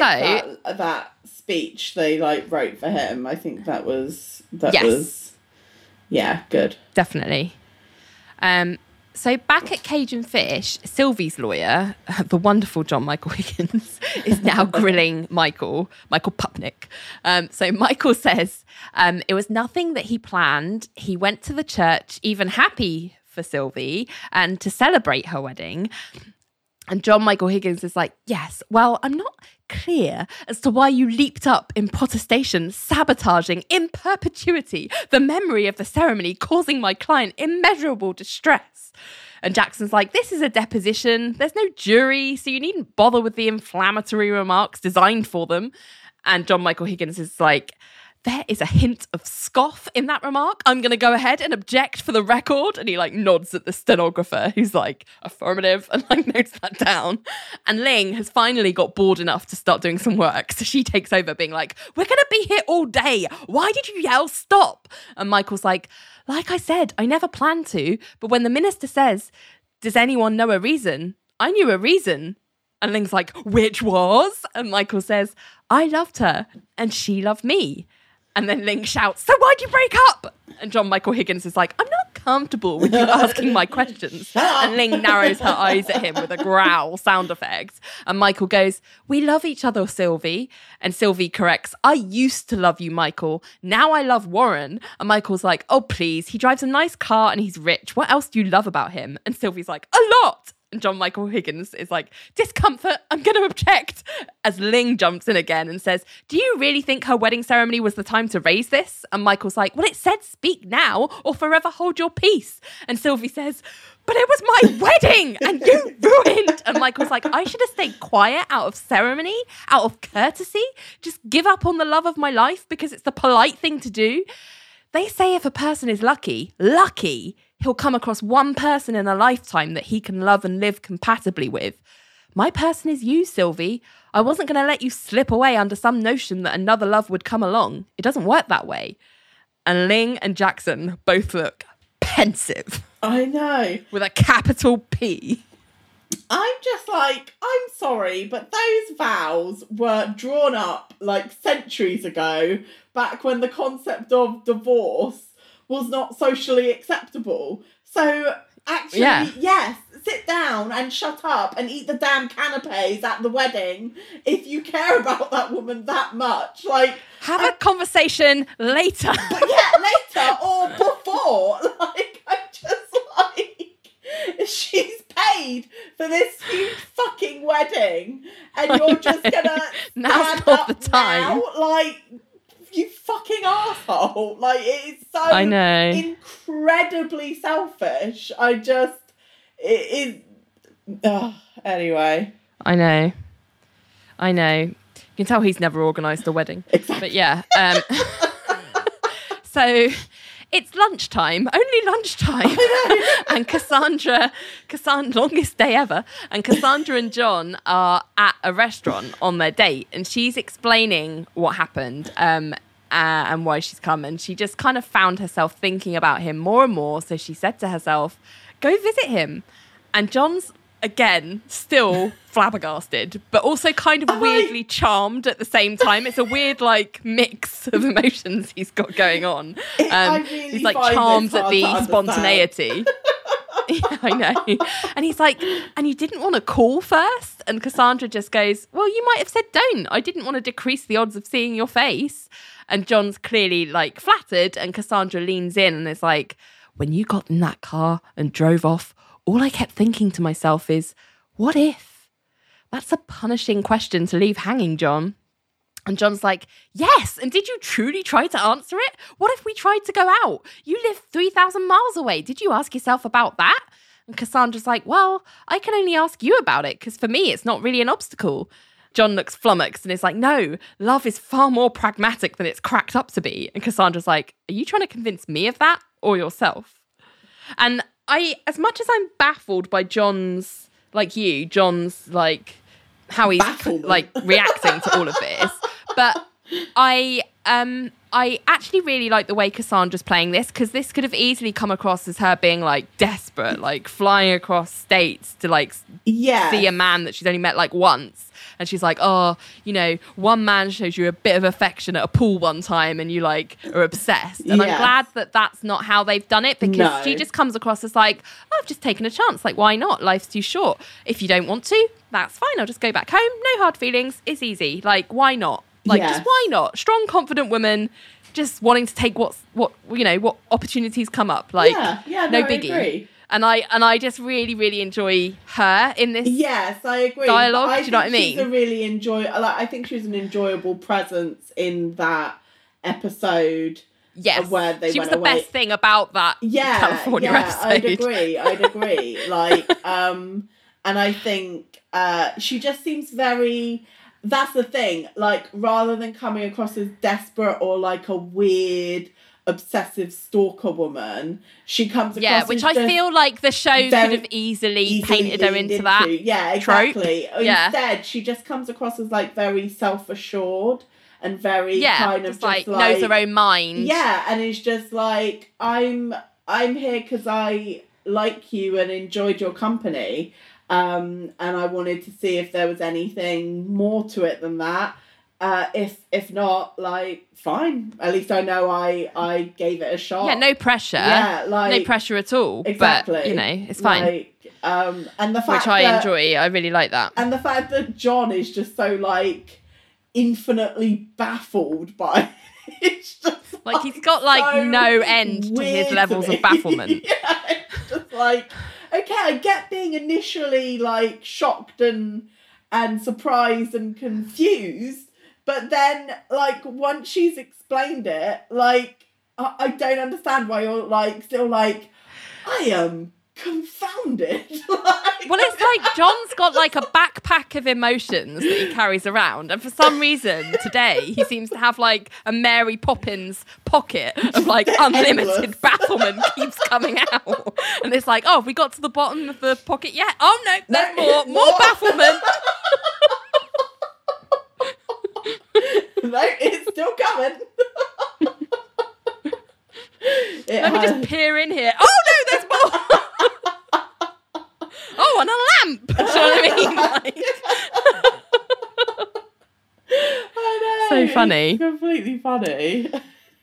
that speech they, like, wrote for him. I think that was good. Definitely. So back at Cage and Fish, Sylvie's lawyer, the wonderful John Michael Higgins, is now grilling Michael Pupnick. So Michael says it was nothing that he planned. He went to the church, even happy for Sylvie, and to celebrate her wedding. And John Michael Higgins is like, yes, well, I'm not clear as to why you leaped up in protestation, sabotaging in perpetuity the memory of the ceremony, causing my client immeasurable distress. And Jackson's like, this is a deposition. There's no jury, so you needn't bother with the inflammatory remarks designed for them. And John Michael Higgins is like, there is a hint of scoff in that remark. I'm going to go ahead and object for the record. And he like nods at the stenographer who's like, affirmative, and like notes that down. And Ling has finally got bored enough to start doing some work. So she takes over being like, we're going to be here all day. Why did you yell stop? And Michael's like I said, I never planned to. But when the minister says, does anyone know a reason? I knew a reason. And Ling's like, which was? And Michael says, I loved her and she loved me. And then Ling shouts, so why'd you break up? And John Michael Higgins is like, I'm not comfortable with you asking my questions. And Ling narrows her eyes at him with a growl sound effect. And Michael goes, we love each other, Sylvie. And Sylvie corrects, I used to love you, Michael. Now I love Warren. And Michael's like, oh, please. He drives a nice car and he's rich. What else do you love about him? And Sylvie's like, a lot. And John Michael Higgins is like, discomfort, I'm going to object. As Ling jumps in again and says, do you really think her wedding ceremony was the time to raise this? And Michael's like, well, it said speak now or forever hold your peace. And Sylvie says, but it was my wedding and you ruined. And Michael's like, I should have stayed quiet out of ceremony, out of courtesy. Just give up on the love of my life because it's the polite thing to do. They say if a person is lucky, he'll come across one person in a lifetime that he can love and live compatibly with. My person is you, Sylvie. I wasn't going to let you slip away under some notion that another love would come along. It doesn't work that way. And Ling and Jackson both look pensive. I know. With a capital P. I'm just like, I'm sorry, but those vows were drawn up like centuries ago, back when the concept of divorce was not socially acceptable. So actually, yes, sit down and shut up and eat the damn canapes at the wedding if you care about that woman that much. Like, have a conversation later. But yeah, later or before. Like, I'm just like, she's paid for this huge fucking wedding and you're just gonna now's not the time. Now, like, you fucking arsehole. Like, it is so incredibly selfish. I just, it is, anyway. I know. You can tell he's never organised a wedding. Exactly. But yeah. So it's lunchtime, only lunchtime. And Cassandra, longest day ever. And Cassandra and John are at a restaurant on their date. And she's explaining what happened and why she's come. And she just kind of found herself thinking about him more and more. So she said to herself, go visit him. And John's, again, still flabbergasted, but also kind of weirdly charmed at the same time. It's a weird, like, mix of emotions he's got going on. Really he's, like, charmed at the spontaneity. Yeah, I know. And he's like, and you didn't want to call first? And Cassandra just goes, well, you might have said don't. I didn't want to decrease the odds of seeing your face. And John's clearly, like, flattered. And Cassandra leans in and is like, when you got in that car and drove off, all I kept thinking to myself is, what if? That's a punishing question to leave hanging, John. And John's like, yes, and did you truly try to answer it? What if we tried to go out? You live 3,000 miles away. Did you ask yourself about that? And Cassandra's like, well, I can only ask you about it because for me, it's not really an obstacle. John looks flummoxed and is like, no, love is far more pragmatic than it's cracked up to be. And Cassandra's like, are you trying to convince me of that or yourself? And as much as I'm baffled by John's, how he's, like, reacting to all of this, but I actually really like the way Cassandra's playing this, because this could have easily come across as her being, like, desperate, like, flying across states to, like, see a man that she's only met, like, once. And she's like, oh, you know, one man shows you a bit of affection at a pool one time and you, like, are obsessed. And I'm glad that that's not how they've done it, because she just comes across as like, oh, I've just taken a chance. Like, why not? Life's too short. If you don't want to, that's fine. I'll just go back home. No hard feelings. It's easy. Like, why not? Like, just why not? Strong, confident women just wanting to take what opportunities come up. Like, no biggie. And I just really, really enjoy her in this. Yes, I agree. Dialogue. Do you know what I mean? She's a really I think she was an enjoyable presence in that episode. Yes, where they she went was the away. Best thing about that. Yeah, California episode. I'd agree. And I think she just seems very. That's the thing. Rather than coming across as desperate or a weird, obsessive stalker woman, she comes across as which I feel like the show could have easily painted her into that. Yeah, exactly. Trope. Yeah. Instead, she just comes across as very self-assured and very kind of just knows her own mind. Yeah, and it's just I'm here because I like you and enjoyed your company. And I wanted to see if there was anything more to it than that. If not, fine. At least I know I gave it a shot. Yeah, no pressure. Yeah, no pressure at all. Exactly. But, it's fine. And the fact enjoy. I really like that. And the fact that John is just so infinitely baffled by it's just he's got so no end to his levels of bafflement. Yeah, it's just okay, I get being initially shocked and surprised and confused, but then once she's explained it, I don't understand why you're still I am confounded. Well, it's John's got a backpack of emotions that he carries around, and for some reason today he seems to have a Mary Poppins pocket of unlimited bafflement keeps coming out, and it's have we got to the bottom of the pocket yet? Oh no, there's more bafflement. No, it's still coming. Let me just peer in here. Oh no, there's more. Oh, and a lamp! Do you know what I mean? I know. So funny. It's completely funny.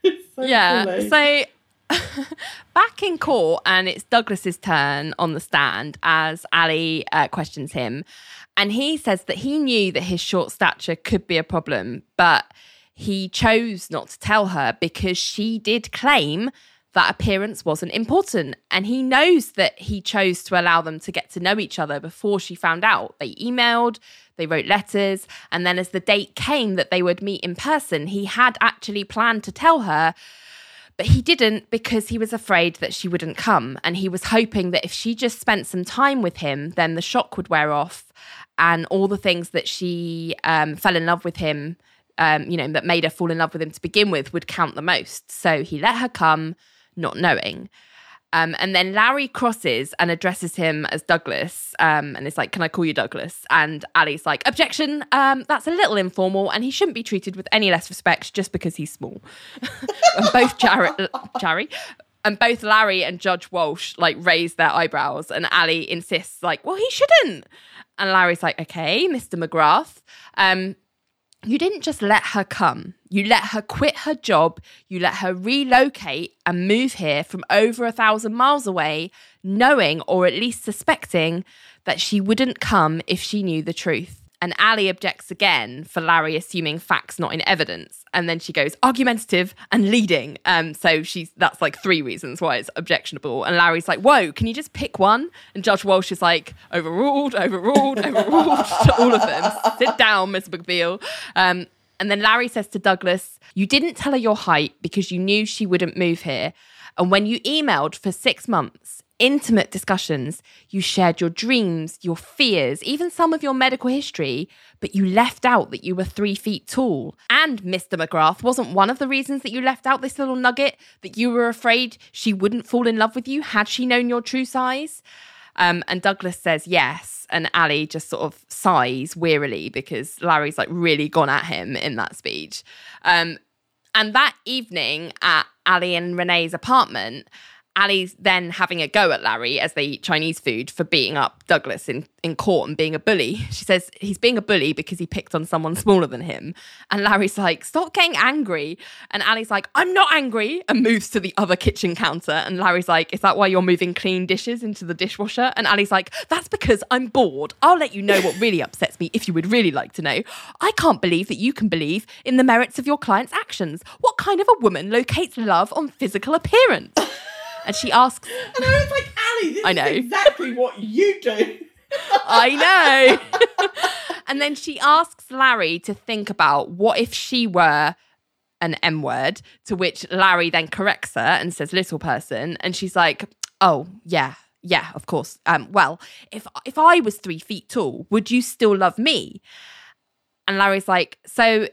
It's so silly. So back in court, and it's Douglas's turn on the stand as Ally questions him. And he says that he knew that his short stature could be a problem, but he chose not to tell her because she did claim that appearance wasn't important. And he knows that he chose to allow them to get to know each other before she found out. They emailed, they wrote letters, and then as the date came that they would meet in person, he had actually planned to tell her, but he didn't because he was afraid that she wouldn't come. And he was hoping that if she just spent some time with him, then the shock would wear off and all the things that she fell in love with him, that made her fall in love with him to begin with would count the most. So he let her come, not knowing. And then Larry crosses and addresses him as Douglas. And it's can I call you Douglas? And Ally's objection, that's a little informal and he shouldn't be treated with any less respect just because he's small. And both both Larry and Judge Walsh, raise their eyebrows and Ally insists, well, he shouldn't. And Larry's okay, Mr. McGrath. You didn't just let her come. You let her quit her job. You let her relocate and move here from over 1,000 miles away, knowing or at least suspecting that she wouldn't come if she knew the truth. And Ally objects again for Larry assuming facts not in evidence. And then she goes argumentative and leading. So that's 3 reasons why it's objectionable. And Larry's whoa, can you just pick one? And Judge Walsh is overruled, overruled to all of them. Sit down, Miss McBeal. And then Larry says to Douglas, you didn't tell her your height because you knew she wouldn't move here. And when you emailed for 6 months, intimate discussions, you shared your dreams, your fears, even some of your medical history, but you left out that you were 3 feet tall. And Mr. McGrath, wasn't one of the reasons that you left out this little nugget that you were afraid she wouldn't fall in love with you had she known your true size? And Douglas says yes, and Ally just sort of sighs wearily because Larry's really gone at him in that speech. And that evening at Ally and Renee's apartment, Ally's then having a go at Larry as they eat Chinese food for beating up Douglas in court and being a bully. She says he's being a bully because he picked on someone smaller than him. And Larry's stop getting angry. And Ally's I'm not angry, and moves to the other kitchen counter. And Larry's is that why you're moving clean dishes into the dishwasher? And Ally's that's because I'm bored. I'll let you know what really upsets me if you would really like to know. I can't believe that you can believe in the merits of your client's actions. What kind of a woman locates love on physical appearance? And she asks... And I was Ally, this is exactly what you do. I know. And then she asks Larry to think about what if she were an M-word, to which Larry then corrects her and says little person. And she's like, oh, yeah, of course. Well, if I was 3 feet tall, would you still love me? And Larry's like, so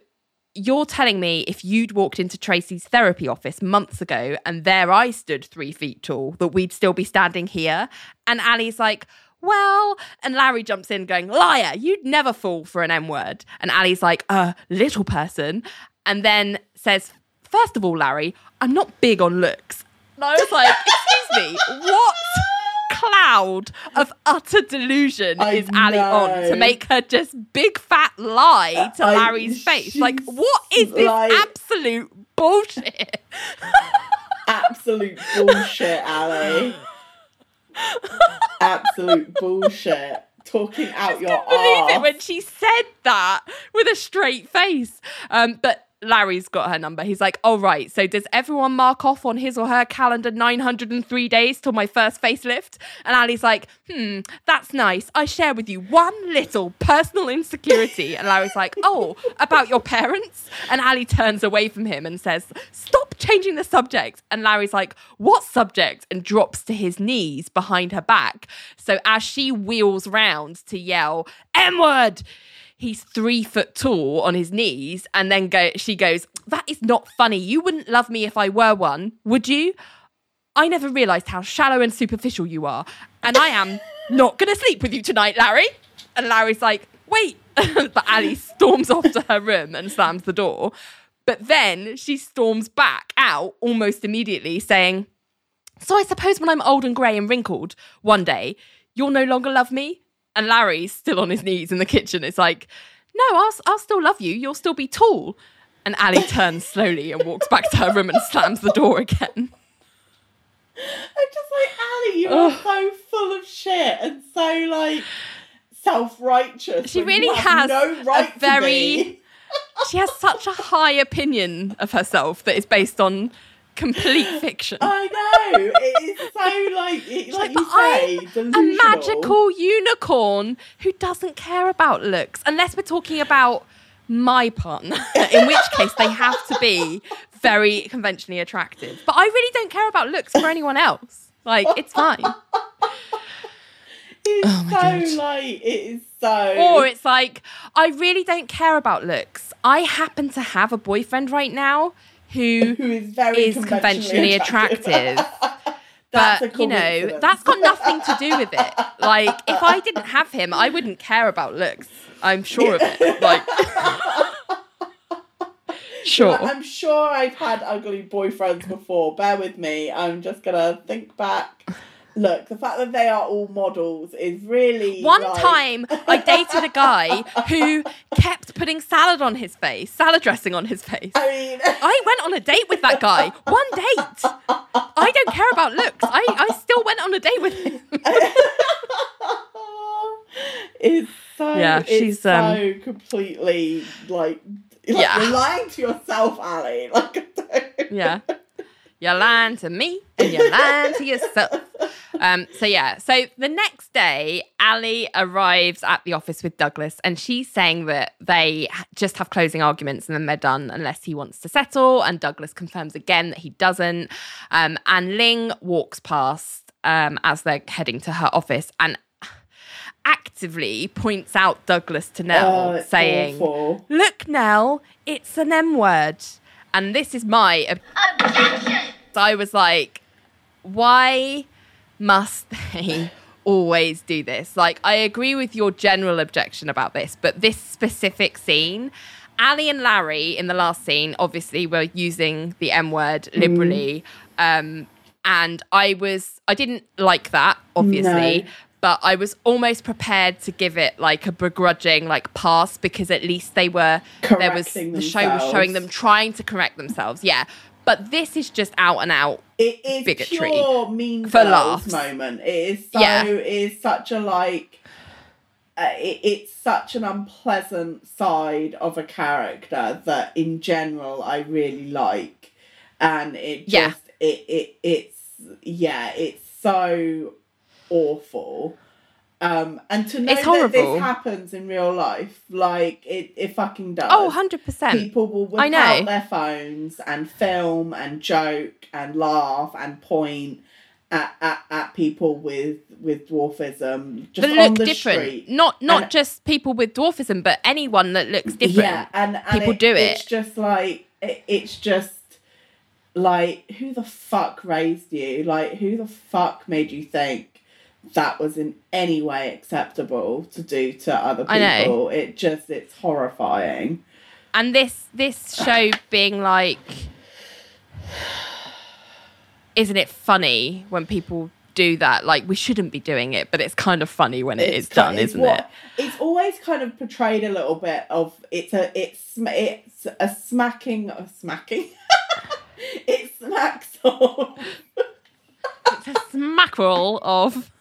you're telling me if you'd walked into Tracy's therapy office months ago and there I stood 3 feet tall, that we'd still be standing here? And Ally's like, well, and Larry jumps in going, liar, you'd never fall for an M-word. And Ally's like, little person. And then says, first of all, Larry, I'm not big on looks. And I was like, excuse me, what cloud of utter delusion is Ally on to make her just big fat lie to Larry's face? Like, what is this absolute bullshit? Absolute bullshit, Ally. Absolute bullshit. Talking out your arse. I couldn't believe it when she said that with a straight face. But Larry's got her number. He's like, all right, so does everyone mark off on his or her calendar 903 days till my first facelift? And Ally's like, that's nice. I share with you one little personal insecurity. And Larry's like, oh, about your parents? And Ally turns away from him and says, stop changing the subject. And Larry's like, what subject? And drops to his knees behind her back. So as she wheels round to yell, M-word! He's 3 foot tall on his knees, and then she goes, that is not funny. You wouldn't love me if I were one, would you? I never realised how shallow and superficial you are, and I am not going to sleep with you tonight, Larry. And Larry's like, wait. But Ally storms off to her room and slams the door. But then she storms back out almost immediately saying, so I suppose when I'm old and grey and wrinkled one day, you'll no longer love me? And Larry's still on his knees in the kitchen. It's like, no, I'll still love you. You'll still be tall. And Ally turns slowly and walks back to her room and slams the door again. I'm just like, Ally, you are so full of shit and so, like, self-righteous. She really has no right she has such a high opinion of herself that is based on complete fiction. I know. It's so like you say, delusional. A magical unicorn who doesn't care about looks, unless we're talking about my partner, in which case they have to be very conventionally attractive. But I really don't care about looks for anyone else. Like, it's fine. It's Or it's like, I really don't care about looks. I happen to have a boyfriend right now who is conventionally attractive. But, you know, that's got nothing to do with it. Like, if I didn't have him, I wouldn't care about looks. I'm sure of it. Like, sure. Like, I'm sure I've had ugly boyfriends before. Bear with me. I'm just going to think back. Look, the fact that they are all models is really... One time I dated a guy who kept putting salad dressing on his face. I mean... I went on a date with that guy. One date. I don't care about looks. I still went on a date with him. She's so completely, you're lying to yourself, Ally. Yeah. You're lying to me and you're lying to yourself. So the next day, Ally arrives at the office with Douglas, and she's saying that they just have closing arguments and then they're done unless he wants to settle. And Douglas confirms again that he doesn't. And Ling walks past as they're heading to her office and actively points out Douglas to Nell, saying, awful. Look, Nell, it's an M-word. And this is my objection. I was like, why must they always do this? Like, I agree with your general objection about this, but this specific scene, Ally and Larry in the last scene obviously were using the M-word liberally. And I didn't like that, obviously. No. But I was almost prepared to give it a begrudging pass, because at least they were the show was showing them trying to correct themselves. Yeah, but this is just out and out bigotry. It is pure mean for laughs moment. It is It is such a it's such an unpleasant side of a character that in general I really like, and it just it's so awful. And to know that this happens in real life, like, it fucking does. Oh, 100%. People will whip out their phones and film and joke and laugh and point at people with dwarfism, just on the street. Not just people with dwarfism, but anyone that looks different. Yeah, and people do it. It's just like, it's just like, who the fuck raised you? Like, who the fuck made you think that was in any way acceptable to do to other people? It's horrifying. And this show being like, isn't it funny when people do that? Like, we shouldn't be doing it, but it's kind of funny when it is done, isn't it? It's always kind of portrayed a little bit of it's a smacking. It smacks off. It's a smackerel of.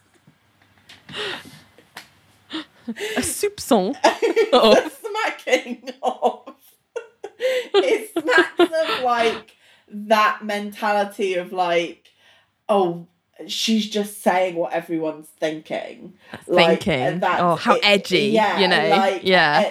A soupçon of smacking off. It smacks of like that mentality of like, oh, she's just saying what everyone's thinking. And that's, how edgy, you know. Like,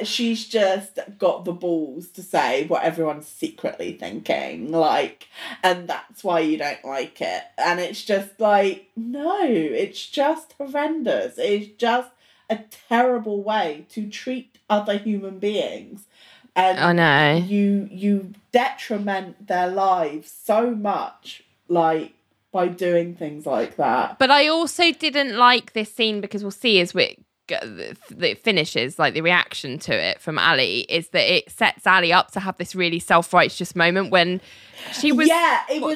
she's just got the balls to say what everyone's secretly thinking. Like, and that's why you don't like it. And it's just like, no, it's just horrendous. It's just a terrible way to treat other human beings. And you detriment their lives so much, like, by doing things like that. But I also didn't like this scene, because we'll see as it finishes, like the reaction to it from Ally is that it sets Ally up to have this really self-righteous moment when she was,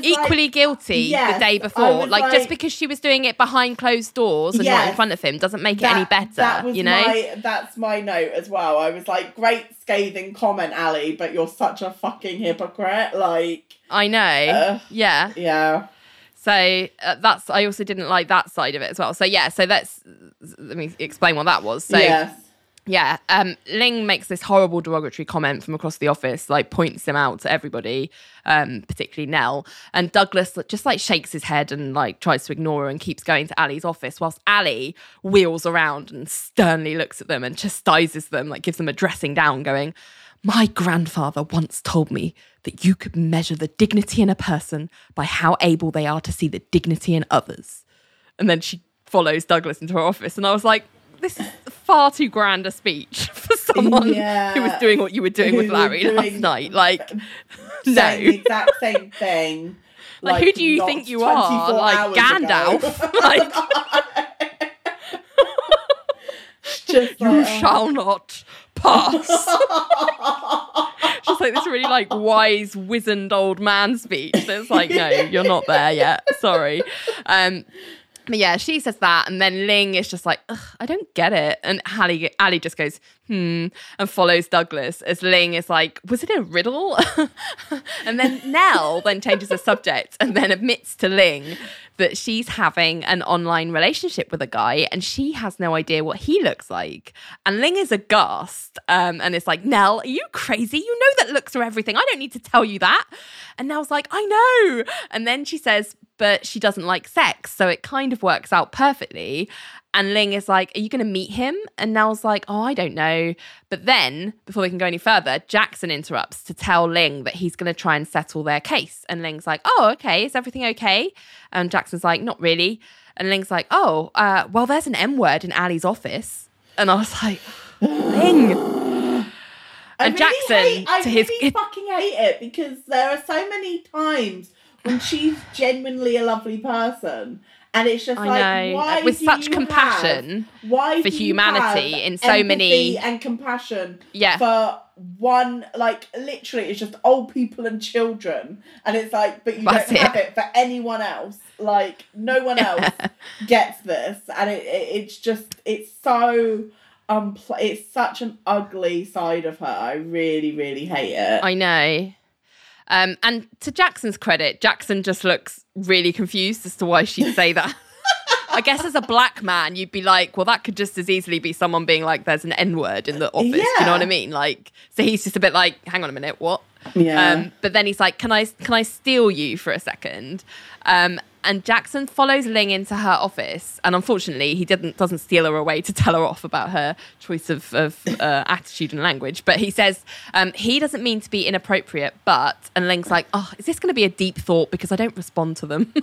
equally guilty the day before. Like, just because she was doing it behind closed doors and not in front of him doesn't make it any better. That's my note as well. I was like, great scathing comment, Ally, but you're such a fucking hypocrite. Like, I know. Yeah. So that's, I also didn't like that side of it as well. So let me explain what that was. So Ling makes this horrible derogatory comment from across the office, like points him out to everybody, particularly Nell. And Douglas just like shakes his head and like tries to ignore her and keeps going to Ally's office, whilst Ally wheels around and sternly looks at them and chastises them, like gives them a dressing down, going, "My grandfather once told me that you could measure the dignity in a person by how able they are to see the dignity in others." And then she follows Douglas into her office. And I was like, this is far too grand a speech for someone who was doing what you were doing with Larry last night. Like, no. The exact same thing. Like, who do you think you are? Like, Gandalf? Like, just you shall not pass. Just like this really like wise, wizened old man speech. That's like, no, you're not there yet. Sorry. But yeah, she says that, and then Ling is just like, ugh, I don't get it. And Ally just goes, and follows Douglas as Ling is like, was it a riddle? And then Nell then changes the subject and then admits to Ling that she's having an online relationship with a guy and she has no idea what he looks like. And Ling is aghast and it's like, Nell, are you crazy? You know that looks are everything. I don't need to tell you that. And Nell's like, I know. And then she says, but she doesn't like sex, so it kind of works out perfectly. And Ling is like, are you going to meet him? And Nell's like, oh, I don't know. But then, before they can go any further, Jackson interrupts to tell Ling that he's going to try and settle their case. And Ling's like, oh, okay, is everything okay? And Jackson's like, not really. And Ling's like, oh, well, there's an M-word in Ally's office. And I was like, Ling. And Jackson, to his... I really fucking hate it, because there are so many times when she's genuinely a lovely person. And it's just like, why with such compassion for humanity in so many and compassion for one, like literally it's just old people and children, and it's like, but you don't have it for anyone else. Like no one else gets this, and it's just it's such an ugly side of her. I really, really hate it. I know. And to Jackson's credit, Jackson just looks really confused as to why she'd say that. I guess as a black man, you'd be like, well, that could just as easily be someone being like, there's an N-word in the office. Yeah. Do you know what I mean? Like, so he's just a bit like, hang on a minute, what? Yeah. But then he's like, can I steal you for a second? and Jackson follows Ling into her office. And unfortunately, he doesn't steal her away to tell her off about her choice of attitude and language. But he says he doesn't mean to be inappropriate, but... And Ling's like, oh, is this going to be a deep thought? Because I don't respond to them.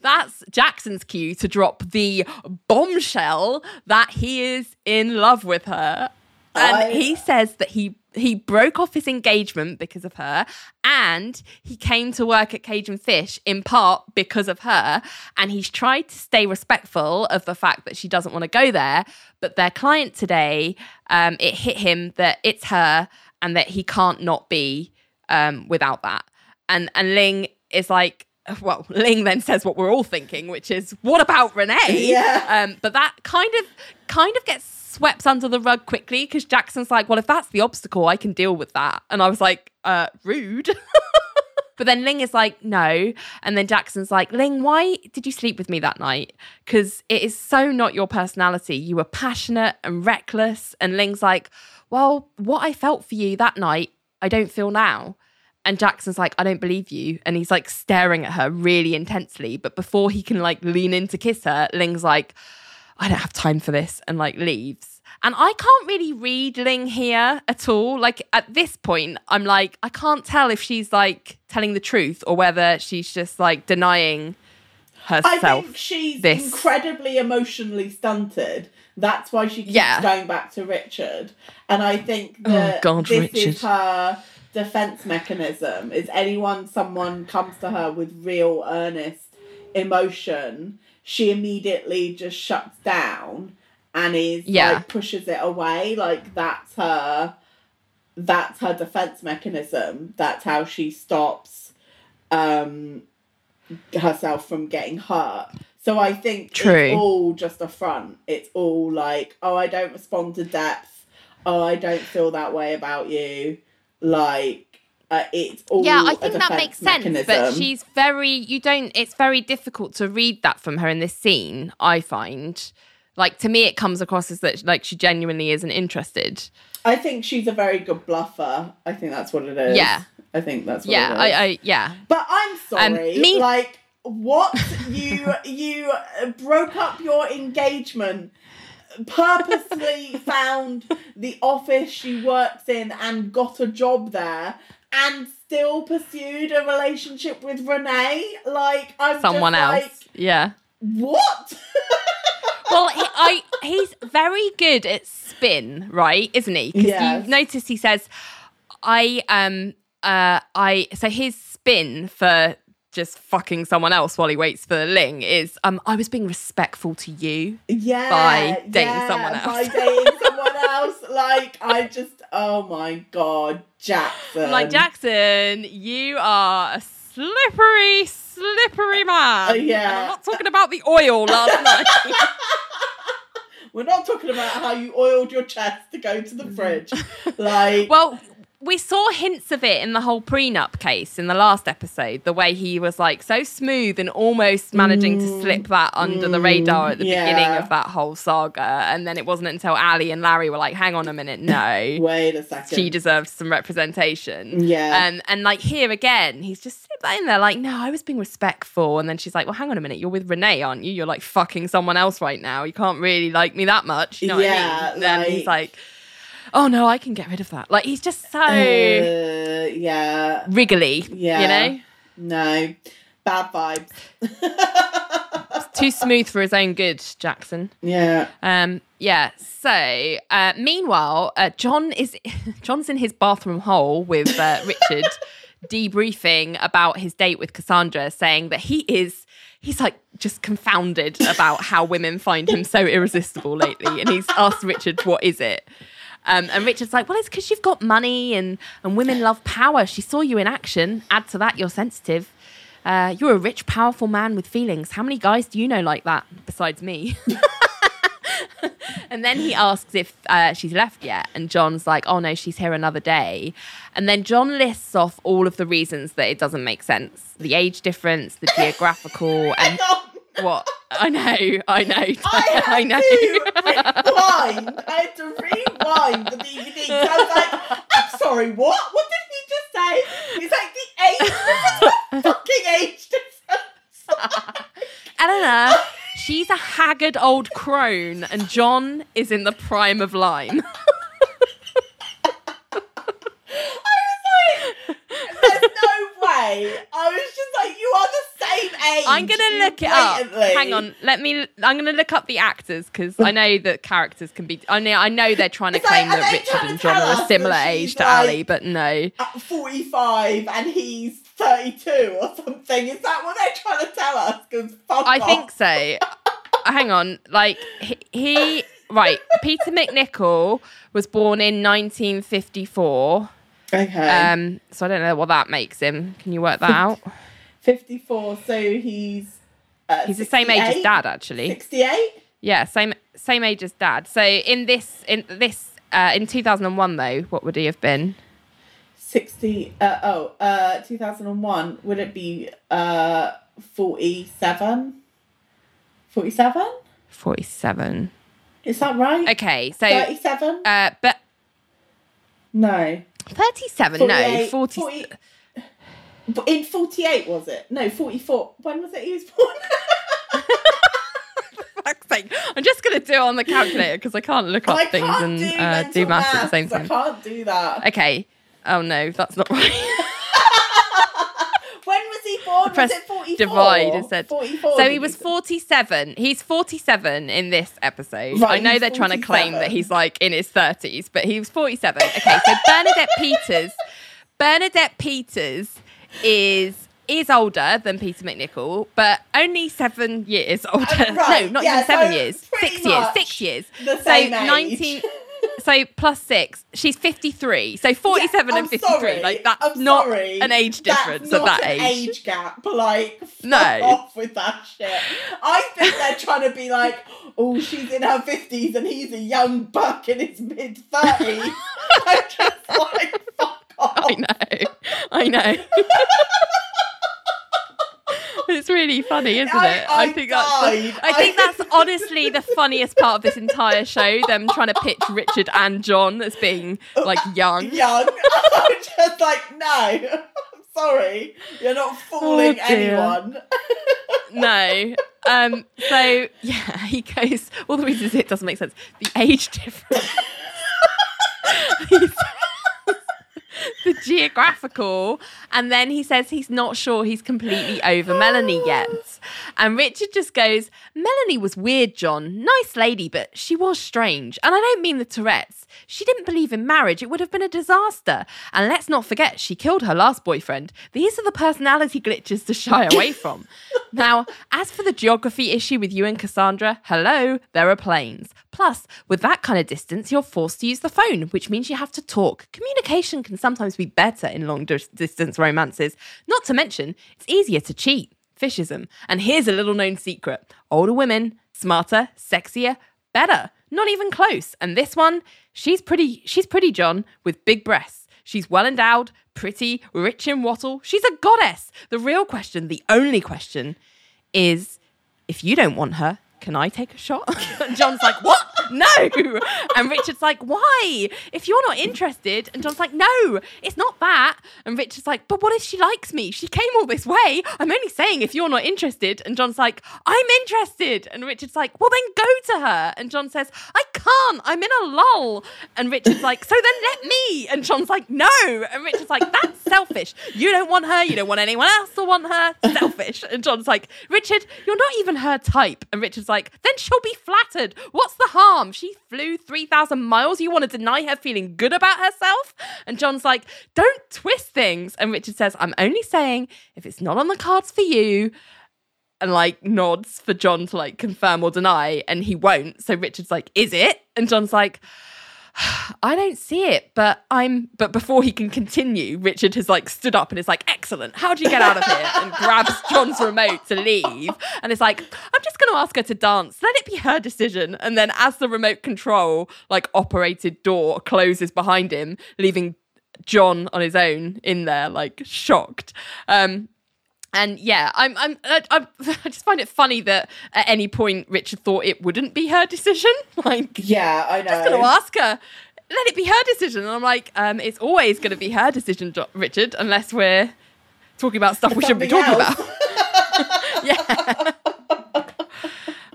that's Jackson's cue to drop the bombshell that he is in love with her. And he says that he broke off his engagement because of her, and he came to work at Cajun Fish in part because of her, and he's tried to stay respectful of the fact that she doesn't want to go there, but their client today, it hit him that it's her and that he can't not be without that. And Ling is like, well, Ling then says what we're all thinking, which is, what about Renée? Yeah. But that kind of gets swept under the rug quickly because Jackson's like, well, if that's the obstacle, I can deal with that. And I was like, rude. But then Ling is like, no. And then Jackson's like, Ling, why did you sleep with me that night? Because it is so not your personality. You were passionate and reckless. And Ling's like, well, what I felt for you that night, I don't feel now. And Jackson's like, I don't believe you. And he's like staring at her really intensely. But before he can like lean in to kiss her, Ling's like, I don't have time for this, and like leaves. And I can't really read Ling here at all. Like at this point, I'm like, I can't tell if she's like telling the truth or whether she's just like denying herself. I think she's incredibly emotionally stunted. That's why she keeps going back to Richard. And I think that is her defense mechanism, is someone comes to her with real earnest emotion, she immediately just shuts down and is like pushes it away. Like that's her defense mechanism. That's how she stops herself from getting hurt. So I think it's all just a front. It's all like, oh, I don't respond to depth. Oh, I don't feel that way about you. Like, it's all I think that makes sense, but she's it's very difficult to read that from her in this scene, I find. Like, to me, it comes across as that, like, she genuinely isn't interested. I think she's a very good bluffer. I think that's what it is. Yeah. I think that's what it is. Yeah. But I'm sorry. Like, what? You broke up your engagement, purposely found the office she works in and got a job there, and still pursued a relationship with Renée. Like, I'm someone just else. Like, yeah. What? Well, he's very good at spin, right? Isn't he? Because you notice he says, so his spin for just fucking someone else while he waits for Ling is, I was being respectful to you by dating someone else. By dating someone else. Like, I just, oh my God, Jackson. Like, Jackson, you are a slippery man. I'm not talking about the oil last night. We're not talking about how you oiled your chest to go to the fridge. Like, well, we saw hints of it in the whole prenup case in the last episode, the way he was like so smooth and almost managing to slip that under the radar at the beginning of that whole saga. And then it wasn't until Ally and Larry were like, hang on a minute, no. Wait a second. She deserves some representation. Yeah. And like here again, he's just slipped that in there like, no, I was being respectful. And then she's like, well, hang on a minute, you're with Renée, aren't you? You're like fucking someone else right now. You can't really like me that much. You know what I mean? And then he's like, oh no, I can get rid of that. Like, he's just so wriggly. Yeah. You know? No. Bad vibes. It's too smooth for his own good, Jackson. Yeah. So meanwhile, John's in his bathroom hole with Richard debriefing about his date with Cassandra, saying that he's like just confounded about how women find him so irresistible lately. And he's asked Richard, what is it? And Richard's like, well, it's because you've got money and women love power. She saw you in action. Add to that, you're sensitive. You're a rich, powerful man with feelings. How many guys do you know like that besides me? And then he asks if she's left yet. And John's like, oh, no, she's here another day. And then John lists off all of the reasons that it doesn't make sense. The age difference, the geographical. And what? I know. I had to rewind the DVD. So I was like, I'm sorry, what? What did he just say? He's like, the age difference. Fucking age difference. Eleanor, she's a haggard old crone, and John is in the prime of lime. I was just like, you are the same age. I'm going to look blatantly. It up. Hang on. I'm going to look up the actors because I know that characters can be... I know they're trying to claim that Richard and John are a similar age to Ally, but no. At 45 and he's 32 or something. Is that what they're trying to tell us? Because fuck I off. Think so. Hang on. Like, he... Right. Peter McNichol was born in 1954... Okay. So I don't know what that makes him. Can you work that out? 54. So he's 68? The same age as Dad, actually. 68. Yeah, same age as Dad. So in 2001 though, what would he have been? 2001. Would it be 47? 47. 47. Is that right? Okay, so 37. But no. 37, no, 40. In 48, was it? No, 44. When was it he was born? For fuck's sake. I'm just going to do it on the calculator because I can't look up things and do maths at the same time. I can't do that. Okay. Oh, no, that's not right. When was he born? Was it 44? Divide instead. 44, so he was 47. He's 47 in this episode. Right, I know they're 47. Trying to claim that he's like in his 30s, but he was 47. Okay, so Bernadette Peters is older than Peter McNichol, but only 7 years older. Right. No, not even 7 years. 6 years. 6 years. The same age. 19. So plus 6, she's 53. So 47 and 53, sorry. Like that's not an age difference at that age. That's not an age gap. Like, fuck off with that shit. I think they're trying to be like, oh, she's in her 50s and he's a young buck in his mid 30s. I'm just like, fuck off. I know. It's really funny, isn't it? I think that's honestly the funniest part of this entire show, them trying to pitch Richard and John as being like young. I'm just like, no, I'm sorry, you're not fooling anyone. No. So yeah, he goes, all the reasons it doesn't make sense, the age difference. The geographical, and then he says he's not sure he's completely over Melanie yet. And Richard just goes, Melanie was weird, John. Nice lady, but she was strange. And I don't mean the Tourette's. She didn't believe in marriage. It would have been a disaster. And let's not forget, she killed her last boyfriend. These are the personality glitches to shy away from. Now, as for the geography issue with you and Cassandra, hello, there are planes. Plus, with that kind of distance, you're forced to use the phone, which means you have to talk. Communication can sometimes be better in long-distance romances. Not to mention, it's easier to cheat. Fishism. And here's a little-known secret. Older women, smarter, sexier, better. Not even close. And this one, she's pretty, John, with big breasts. She's well-endowed, pretty, rich in wattle. She's a goddess. The real question, the only question, is if you don't want her, can I take a shot? And John's like, what? No. And Richard's like, why? If you're not interested. And John's like, no, it's not that. And Richard's like, but what if she likes me? She came all this way. I'm only saying if you're not interested. And John's like, I'm interested. And Richard's like, well, then go to her. And John says, I can't. I'm in a lull. And Richard's like, so then let me. And John's like, no. And Richard's like, that's selfish. You don't want her. You don't want anyone else to want her. Selfish. And John's like, Richard, you're not even her type. And Richard's like, then she'll be flattered. What's the harm? She flew 3,000 miles. You want to deny her feeling good about herself? And John's like, don't twist things. And Richard says, I'm only saying if it's not on the cards for you. And like nods for John to like confirm or deny. And he won't. So Richard's like, is it? And John's like, I don't see it, but before he can continue, Richard has like stood up and is like, excellent, how do you get out of here? And grabs John's remote to leave. And it's like, I'm just going to ask her to dance. Let it be her decision. And then as the remote control, like operated door closes behind him, leaving John on his own in there, like shocked. And yeah, I just find it funny that at any point Richard thought it wouldn't be her decision. Like, yeah, I know. I'm just going to ask her. Let it be her decision. And I'm like, it's always going to be her decision, Richard, unless we're talking about stuff we shouldn't be talking about.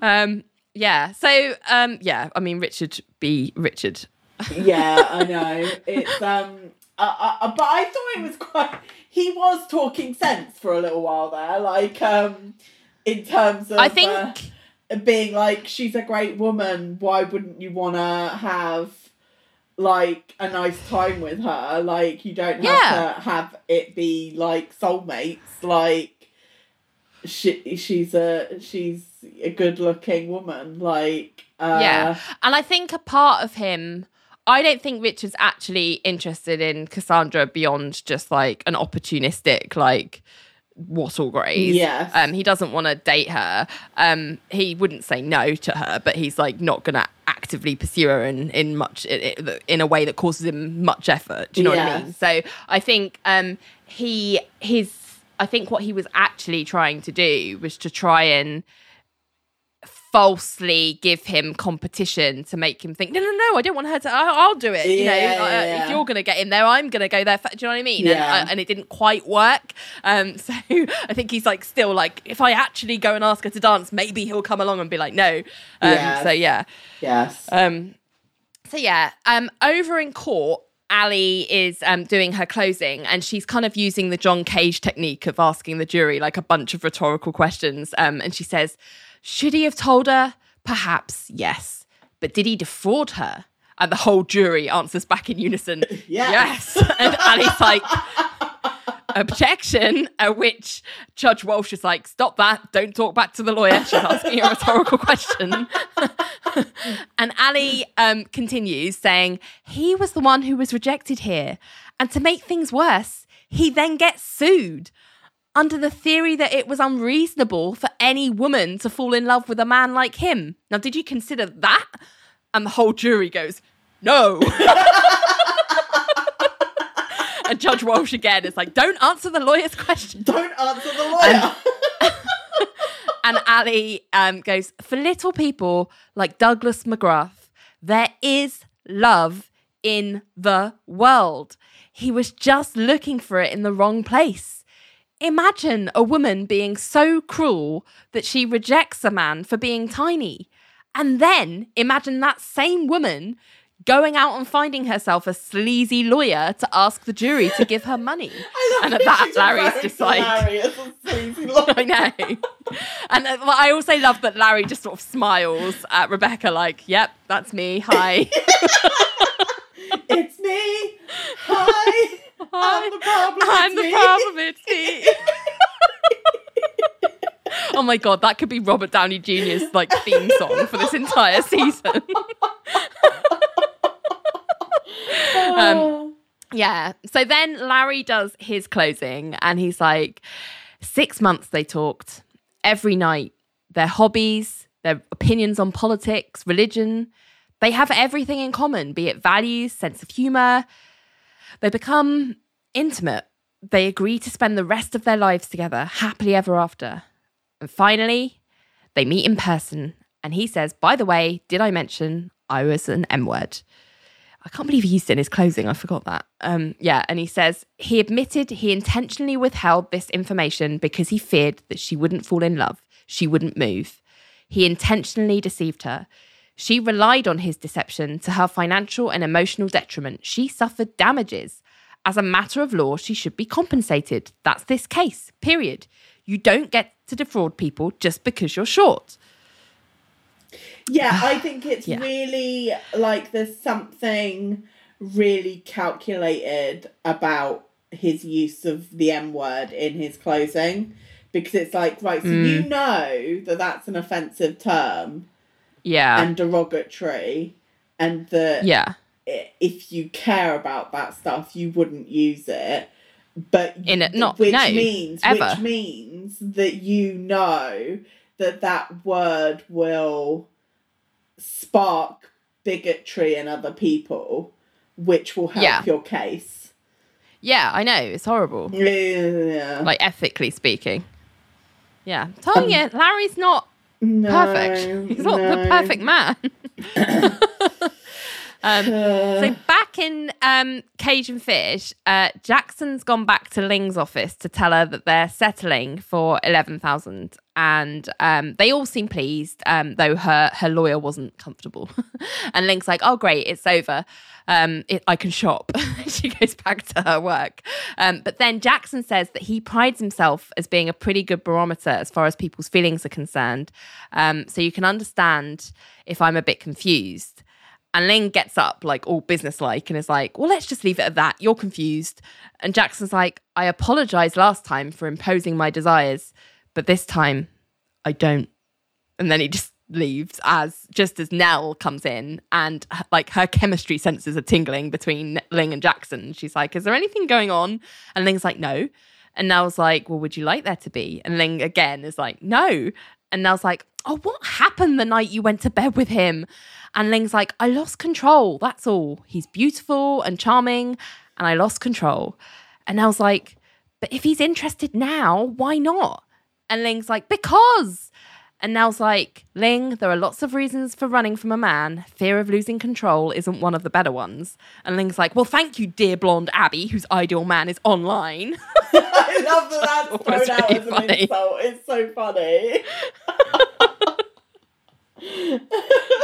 Yeah. Yeah. So, yeah, I mean, Richard be Richard. Yeah, I know. It's, but I thought it was quite, he was talking sense for a little while there, like, in terms of, I think, being like, she's a great woman, why wouldn't you want to have, like, a nice time with her? Like, you don't have to have it be, like, soulmates, like, she's a good-looking woman, like... Yeah, and I think a part of him... I don't think Richard's actually interested in Cassandra beyond just, like, an opportunistic, like, wattle graze. Yes. He doesn't want to date her. He wouldn't say no to her, but he's, like, not going to actively pursue her in a way that causes him much effort. Do you know what I mean? So I think I think what he was actually trying to do was to try and falsely give him competition to make him think, no, I don't want her to, I'll do it. If you're going to get in there, I'm going to go there. Do you know what I mean? Yeah. And it didn't quite work. So I think he's like, still like, if I actually go and ask her to dance, maybe he'll come along and be like, no. Yes. So yeah. Yes. So yeah. Over in court, Ally is doing her closing, and she's kind of using the John Cage technique of asking the jury like a bunch of rhetorical questions. And she says, should he have told her? Perhaps, yes. But did he defraud her? And the whole jury answers back in unison, yes. And Ally's like, objection, at which Judge Walsh is like, stop that, don't talk back to the lawyer, she's asking a rhetorical question. And Ally continues saying, he was the one who was rejected here, and to make things worse, he then gets sued under the theory that it was unreasonable for any woman to fall in love with a man like him. Now, did you consider that? And the whole jury goes, no. And Judge Walsh again is like, don't answer the lawyer's question. Don't answer the lawyer. And Ally goes, for little people like Douglas McGrath, there is love in the world. He was just looking for it in the wrong place. Imagine a woman being so cruel that she rejects a man for being tiny. And then imagine that same woman going out and finding herself a sleazy lawyer to ask the jury to give her money. And at that, Larry's just like... I know. And I also love that Larry just sort of smiles at Rebecca like, yep, that's me. Hi. It's me. Hi. I'm the problem. It's me. Oh my God, that could be Robert Downey Jr.'s like theme song for this entire season. Yeah. So then Larry does his closing and he's like, 6 months they talked every night. Their hobbies, their opinions on politics, religion. They have everything in common, be it values, sense of humor. They become intimate. They agree to spend the rest of their lives together, happily ever after. And finally, they meet in person. And he says, by the way, did I mention I was an M-word? I can't believe he used it in his closing. I forgot that. And he says, he admitted he intentionally withheld this information because he feared that she wouldn't fall in love. She wouldn't move. He intentionally deceived her. She relied on his deception to her financial and emotional detriment. She suffered damages. As a matter of law, she should be compensated. That's this case, period. You don't get to defraud people just because you're short. Yeah, I think it's really, like, there's something really calculated about his use of the M-word in his closing, because it's like, right, so you know that that's an offensive term. Yeah. And derogatory, and that if you care about that stuff, you wouldn't use it. But which means that you know that word will spark bigotry in other people, which will help your case. Yeah, I know. It's horrible. Yeah. Like, ethically speaking. Yeah. I'm telling you, Larry's not perfect. He's not the perfect man. So back in Cajun Fish, Jackson's gone back to Ling's office to tell her that they're settling for $11,000, and they all seem pleased, though her lawyer wasn't comfortable. And Ling's like, "Oh great, it's over. I can shop." She goes back to her work. But then Jackson says that he prides himself as being a pretty good barometer as far as people's feelings are concerned. So you can understand if I'm a bit confused. And Ling gets up, like, all businesslike, and is like, "Well, let's just leave it at that. You're confused." And Jackson's like, "I apologized last time for imposing my desires, but this time I don't." And then he just leaves as Nell comes in, and like her chemistry senses are tingling between Ling and Jackson. She's like, "Is there anything going on?" And Ling's like, "No." And Nell's like, "Well, would you like there to be?" And Ling again is like, "No." And Nell's like, "Oh, what happened the night you went to bed with him?" And Ling's like, "I lost control, that's all. He's beautiful and charming, and I lost control." And Nell's like, "But if he's interested now, why not?" And Ling's like, "Because." And Nell's like, "Ling, there are lots of reasons for running from a man. Fear of losing control isn't one of the better ones." And Ling's like, "Well, thank you, dear blonde Abby, whose ideal man is online." I love that that's thrown out as an insult. It's so funny.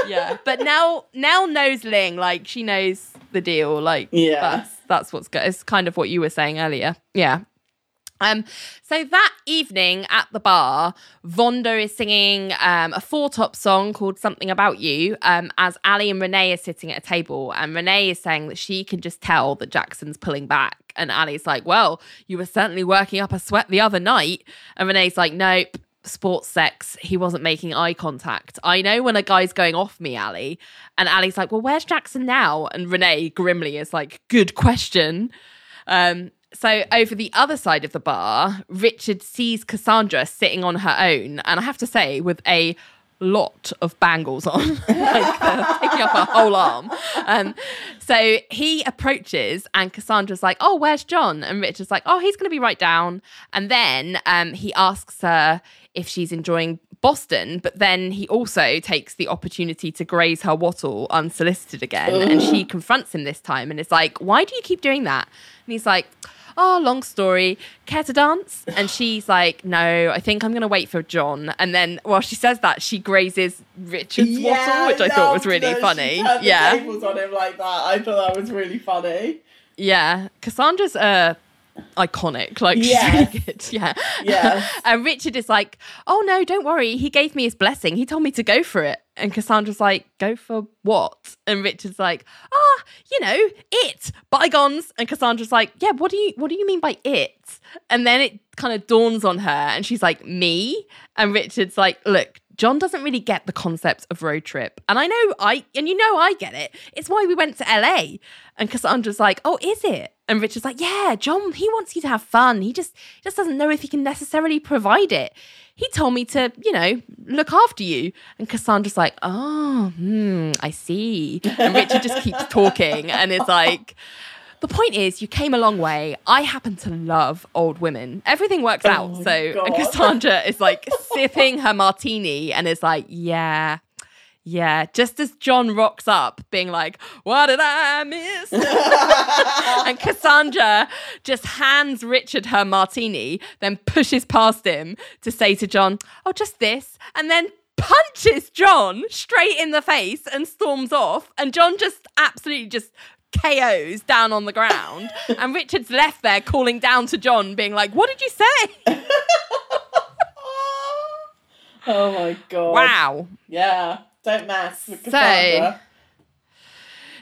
Yeah, but Nell knows Ling, like, she knows the deal, like, yeah, that's what's good. It's kind of what you were saying earlier. Yeah. So that evening at the bar, Vonda is singing a Four Top song called Something About You, as Ally and Renée are sitting at a table, and Renée is saying that she can just tell that Jackson's pulling back, and Ally's like, "Well, you were certainly working up a sweat the other night," and Renée's like, "Nope, sports sex. He wasn't making eye contact. I know when a guy's going off me, Ally." And Ally's like, "Well, where's Jackson now?" And Renée grimly is like, "Good question." So over the other side of the bar, Richard sees Cassandra sitting on her own, and I have to say, with a lot of bangles on, like picking up her whole arm. So he approaches, and Cassandra's like, "Oh, where's John?" And Richard's like, "Oh, he's going to be right down." And then he asks her if she's enjoying Boston, but then he also takes the opportunity to graze her wattle unsolicited again. Ugh. And she confronts him this time and is like, "Why do you keep doing that?" And he's like, "Oh, long story. Care to dance?" And she's like, "No, I think I'm going to wait for John." And then while she says that, she grazes Richard's wattle, which I thought was really funny. She turned the tables on him like that. I thought that was really funny. Yeah. Cassandra's iconic. Like, yes. She's really good. Yeah. Yes. And Richard is like, "Oh, no, don't worry. He gave me his blessing. He told me to go for it." And Cassandra's like, "Go for what?" And Richard's like, "It, bygones." And Cassandra's like, "Yeah, what do you mean by it?" And then it kind of dawns on her, and she's like, "Me?" And Richard's like, "Look, John doesn't really get the concept of road trip. And I get it. It's why we went to LA." And Cassandra's like, "Oh, is it?" And Richard's like, "Yeah, John, he wants you to have fun. He just doesn't know if he can necessarily provide it. He told me to, look after you." And Cassandra's like, "Oh, I see." And Richard just keeps talking and is like, "The point is, you came a long way. I happen to love old women. Everything works out." And Cassandra is like sipping her martini and is like, Yeah. Just as John rocks up, being like, "What did I miss?" And Cassandra just hands Richard her martini, then pushes past him to say to John, "Oh, just this," and then punches John straight in the face and storms off. And John just absolutely just KOs down on the ground. And Richard's left there calling down to John, being like, "What did you say?" Oh my God. Wow. Yeah. Don't mess with Cassandra.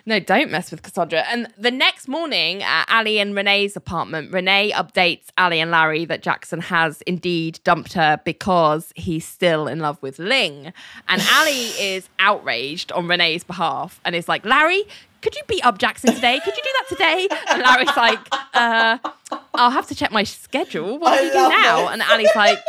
No, don't mess with Cassandra. And the next morning at Ally and Renée's apartment, Renée updates Ally and Larry that Jackson has indeed dumped her because he's still in love with Ling. And Ally is outraged on Renée's behalf and is like, "Larry, could you beat up Jackson today? Could you do that today?" And Larry's like, "I'll have to check my schedule. What do you do now?" This. And Ally's like...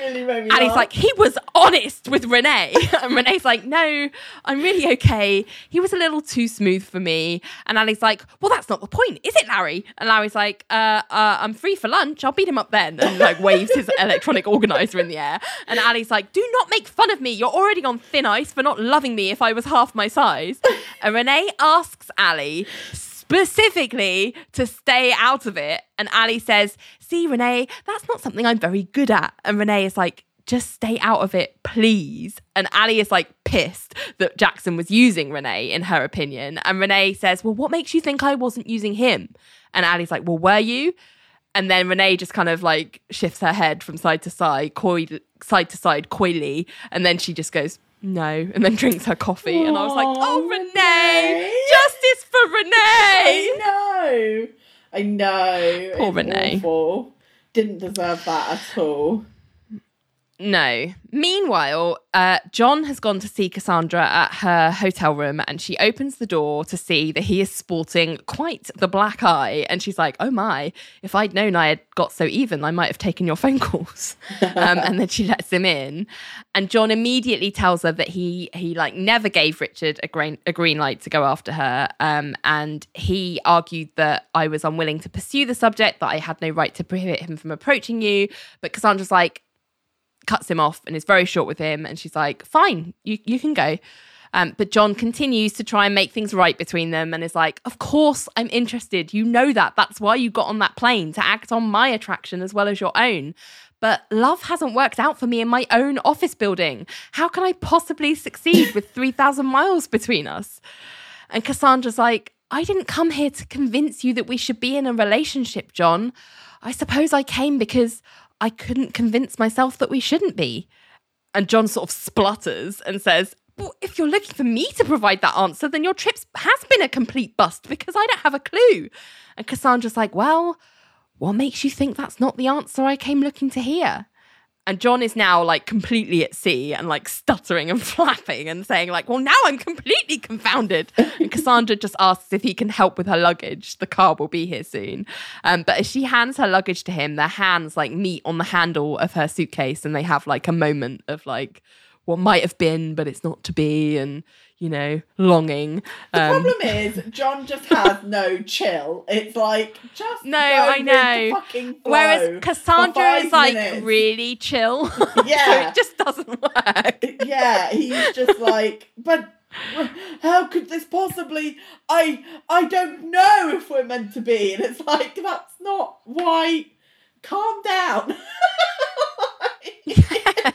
really made me laugh. And he's like, he was honest with Renee. And Renee's like, no, I'm really okay. He was a little too smooth for me. And Ally's like, well, that's not the point, is it, Larry? And Larry's like, I'm free for lunch. I'll beat him up then. And like waves his electronic organizer in the air. And Ally's like, do not make fun of me. You're already on thin ice for not loving me if I was half my size. And Renee asks Ally specifically to stay out of it. And Ally says, see, Renee, that's not something I'm very good at. And Renee is like, just stay out of it, please. And Ally is like pissed that Jackson was using Renee, in her opinion. And Renee says, well, what makes you think I wasn't using him? And Ally's like, well, were you? And then Renee just kind of like shifts her head from side to side, coyly. And then she just goes, no, and then drinks her coffee. Aww, and I was like, oh, Renee, justice for Renee. I know. Poor Renee. Awful. Didn't deserve that at all. No. Meanwhile, John has gone to see Cassandra at her hotel room, and she opens the door to see that he is sporting quite the black eye. And she's like, oh my, if I'd known I had got so even, I might have taken your phone calls. And then she lets him in. And John immediately tells her that he like never gave Richard a green light to go after her. And he argued that I was unwilling to pursue the subject, that I had no right to prohibit him from approaching you. But Cassandra's like, cuts him off and is very short with him. And she's like, fine, you can go. But John continues to try and make things right between them and is like, of course I'm interested. You know that. That's why you got on that plane, to act on my attraction as well as your own. But love hasn't worked out for me in my own office building. How can I possibly succeed with 3,000 miles between us? And Cassandra's like, I didn't come here to convince you that we should be in a relationship, John. I suppose I came because I couldn't convince myself that we shouldn't be. And John sort of splutters and says, well, if you're looking for me to provide that answer, then your trip has been a complete bust because I don't have a clue. And Cassandra's like, well, what makes you think that's not the answer I came looking to hear? And John is now like completely at sea and like stuttering and flapping and saying like, well, now I'm completely confounded. And Cassandra just asks if he can help with her luggage. The car will be here soon. But as she hands her luggage to him, their hands like meet on the handle of her suitcase and they have like a moment of like what might have been, but it's not to be. And, you know, longing. The problem is John just has no chill. It's like, just no, I know. Fucking flow. Whereas Cassandra is like really chill. Yeah. So it just doesn't work. Yeah, he's just like, but how could this possibly, I don't know if we're meant to be. And it's like, that's not why, calm down. Yeah.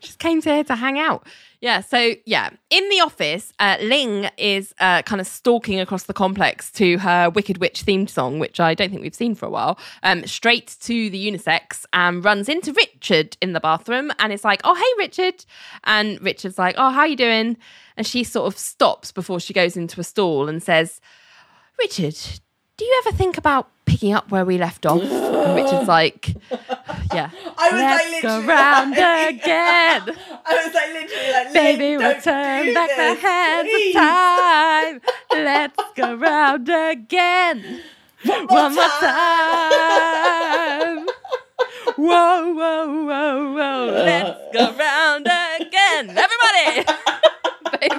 Just came here to hang out. Yeah, so, yeah. In the office, Ling is kind of stalking across the complex to her Wicked Witch themed song, which I don't think we've seen for a while, straight to the unisex and runs into Richard in the bathroom and is like, oh, hey, Richard. And Richard's like, oh, how you doing? And she sort of stops before she goes into a stall and says, Richard, do you ever think about picking up where we left off? And Richard's like, yeah, I was let's like, go round like, again. I was like literally like, baby, we'll turn back the hands of time. Let's go round again. One more time. Whoa, whoa, whoa, whoa. Let's go round again. Everybody. Baby,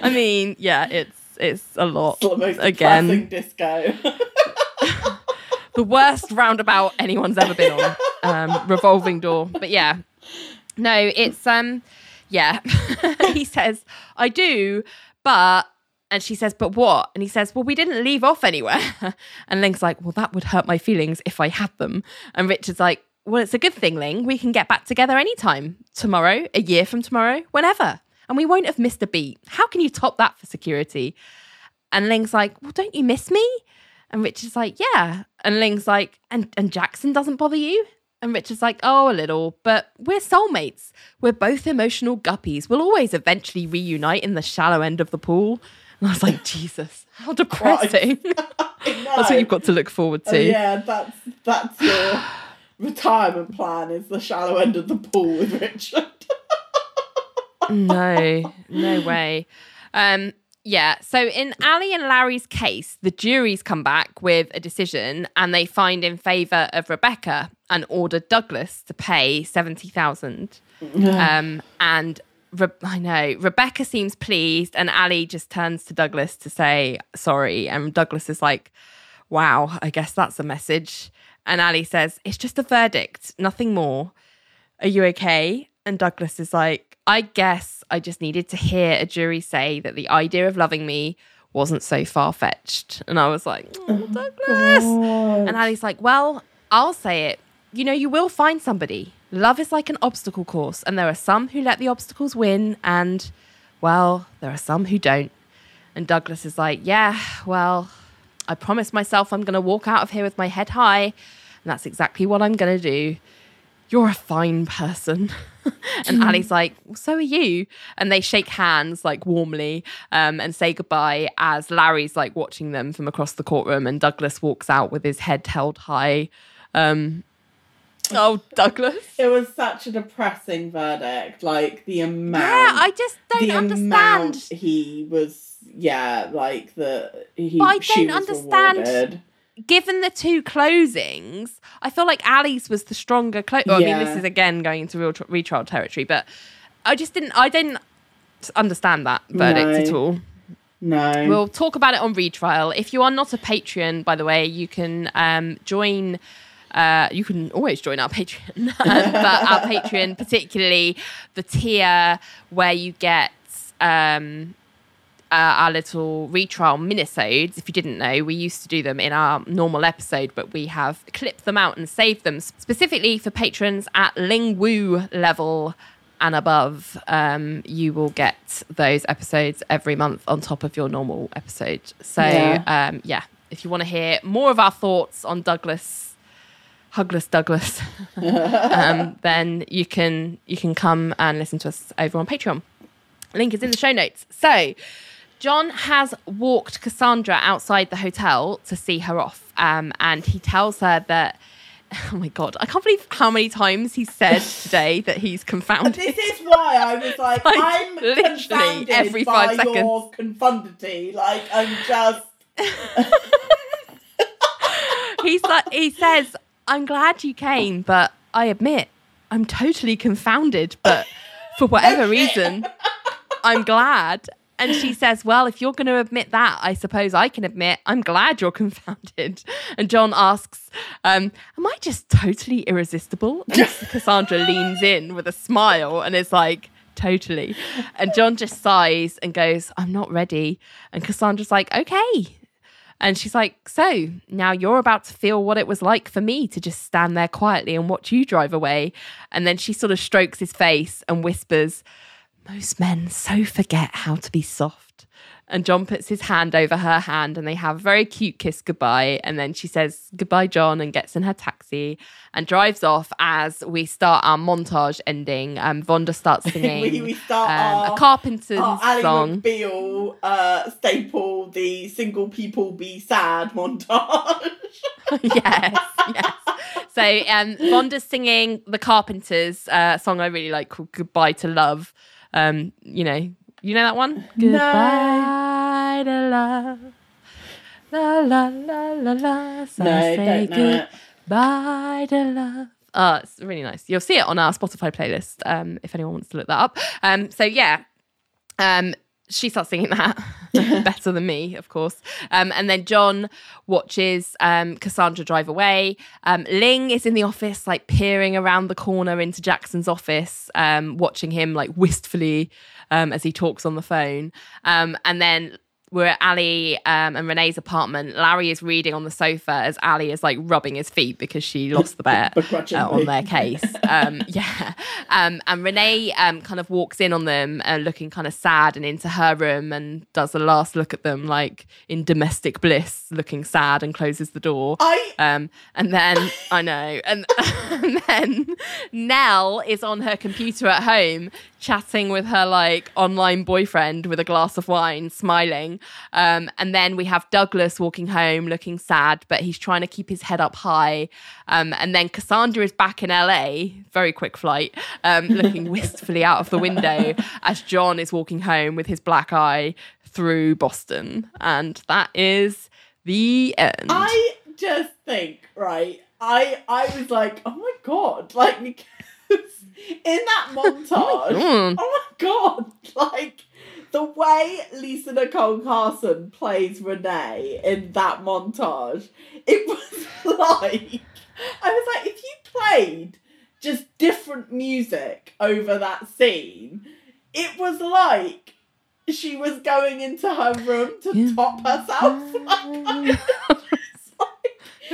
I mean, yeah, it's a lot. It's almost again. Classic disco. The worst roundabout anyone's ever been on. Revolving door. But yeah. No, it's, yeah. He says, I do, but, and she says, but what? And he says, well, we didn't leave off anywhere. And Ling's like, well, that would hurt my feelings if I had them. And Richard's like, well, it's a good thing, Ling. We can get back together anytime. Tomorrow, a year from tomorrow, whenever. And we won't have missed a beat. How can you top that for security? And Ling's like, well, don't you miss me? And Richard's like, yeah. And Ling's like, and Jackson doesn't bother you? And Richard's like, oh, a little, but we're soulmates. We're both emotional guppies. We'll always eventually reunite in the shallow end of the pool. And I was like, Jesus, how depressing. That's what you've got to look forward to. Yeah, that's your retirement plan, is the shallow end of the pool with Richard. No way. Yeah, so in Ally and Larry's case, the jury's come back with a decision and they find in favour of Rebecca. and ordered Douglas to pay $70,000. Rebecca seems pleased, and Ally just turns to Douglas to say sorry. And Douglas is like, wow, I guess that's a message. And Ally says, it's just a verdict, nothing more. Are you okay? And Douglas is like, I guess I just needed to hear a jury say that the idea of loving me wasn't so far-fetched. And I was like, oh, Douglas. God. And Ally's like, well, I'll say it. You know, you will find somebody. Love is like an obstacle course, and there are some who let the obstacles win, and, well, there are some who don't. And Douglas is like, yeah, well, I promised myself I'm going to walk out of here with my head high, and that's exactly what I'm going to do. You're a fine person. And Ally's like, well, so are you. And they shake hands, like, warmly, and say goodbye as Larry's, like, watching them from across the courtroom, and Douglas walks out with his head held high. Oh, Douglas. It was such a depressing verdict. Like, the amount. Yeah, I just don't understand. He was, yeah, like, the. He, but I don't understand. Rewarded. Given the two closings, I feel like Ally's was the stronger close. Well, yeah. I mean, this is again going into real retrial territory, but I didn't understand that verdict at all. No. We'll talk about it on retrial. If you are not a Patreon, by the way, you can join. You can always join our Patreon, but our Patreon, particularly the tier where you get our little retrial minisodes. If you didn't know, we used to do them in our normal episode, but we have clipped them out and saved them specifically for patrons at Ling Wu level and above. You will get those episodes every month on top of your normal episode. So, yeah, if you want to hear more of our thoughts on Douglas. Hugless Douglas, then you can come and listen to us over on Patreon. Link is in the show notes. So John has walked Cassandra outside the hotel to see her off, and he tells her that, oh my God, I can't believe how many times he said today that he's confounded. This is why I was like I'm literally every 5 seconds. Your confundity. Like, I'm just... He's like, he says... I'm glad you came, but I admit I'm totally confounded, but for whatever reason, I'm glad. And she says, well, if you're going to admit that, I suppose I can admit I'm glad you're confounded. And John asks, am I just totally irresistible? And Cassandra leans in with a smile and is like, totally. And John just sighs and goes, I'm not ready. And Cassandra's like, okay. And she's like, so now you're about to feel what it was like for me to just stand there quietly and watch you drive away. And then she sort of strokes his face and whispers, most men so forget how to be soft. And John puts his hand over her hand and they have a very cute kiss goodbye. And then she says, goodbye, John, and gets in her taxi and drives off as we start our montage ending. Vonda starts singing we start our, a Carpenters Ally song. McBeal, staple, the single people be sad montage. yes. So Vonda's singing the Carpenters song I really like called Goodbye to Love. You know that one? Goodbye to love. La, la, la, la, la. So no, I say goodbye to love. Oh, it's really nice. You'll see it on our Spotify playlist if anyone wants to look that up. She starts singing that better than me, of course. And then John watches Cassandra drive away. Ling is in the office, like peering around the corner into Jackson's office, watching him like wistfully as he talks on the phone. And then we're at Ally and Renee's apartment. Larry is reading on the sofa as Ally is like rubbing his feet because she lost the bet on their case. And Renée kind of walks in on them looking kind of sad and into her room and does a last look at them like in domestic bliss, looking sad, and closes the door. And then Nell is on her computer at home chatting with her like online boyfriend with a glass of wine, smiling. And then we have Douglas walking home looking sad, but he's trying to keep his head up high. And then Cassandra is back in LA, very quick flight, looking wistfully out of the window as John is walking home with his black eye through Boston. And that is the end. I just think, right, I was like, oh my God, like, because in that montage, oh my God, like, the way Lisa Nicole Carson plays Renée in that montage, it was like, I was like, if you played just different music over that scene, it was like she was going into her room to top herself. Like,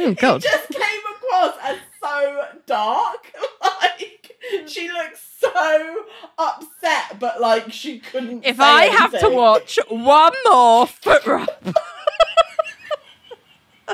oh, God. It just came across as so dark. Like, she looks so upset, but like she couldn't. If I anything. Have to watch one more foot wrap. I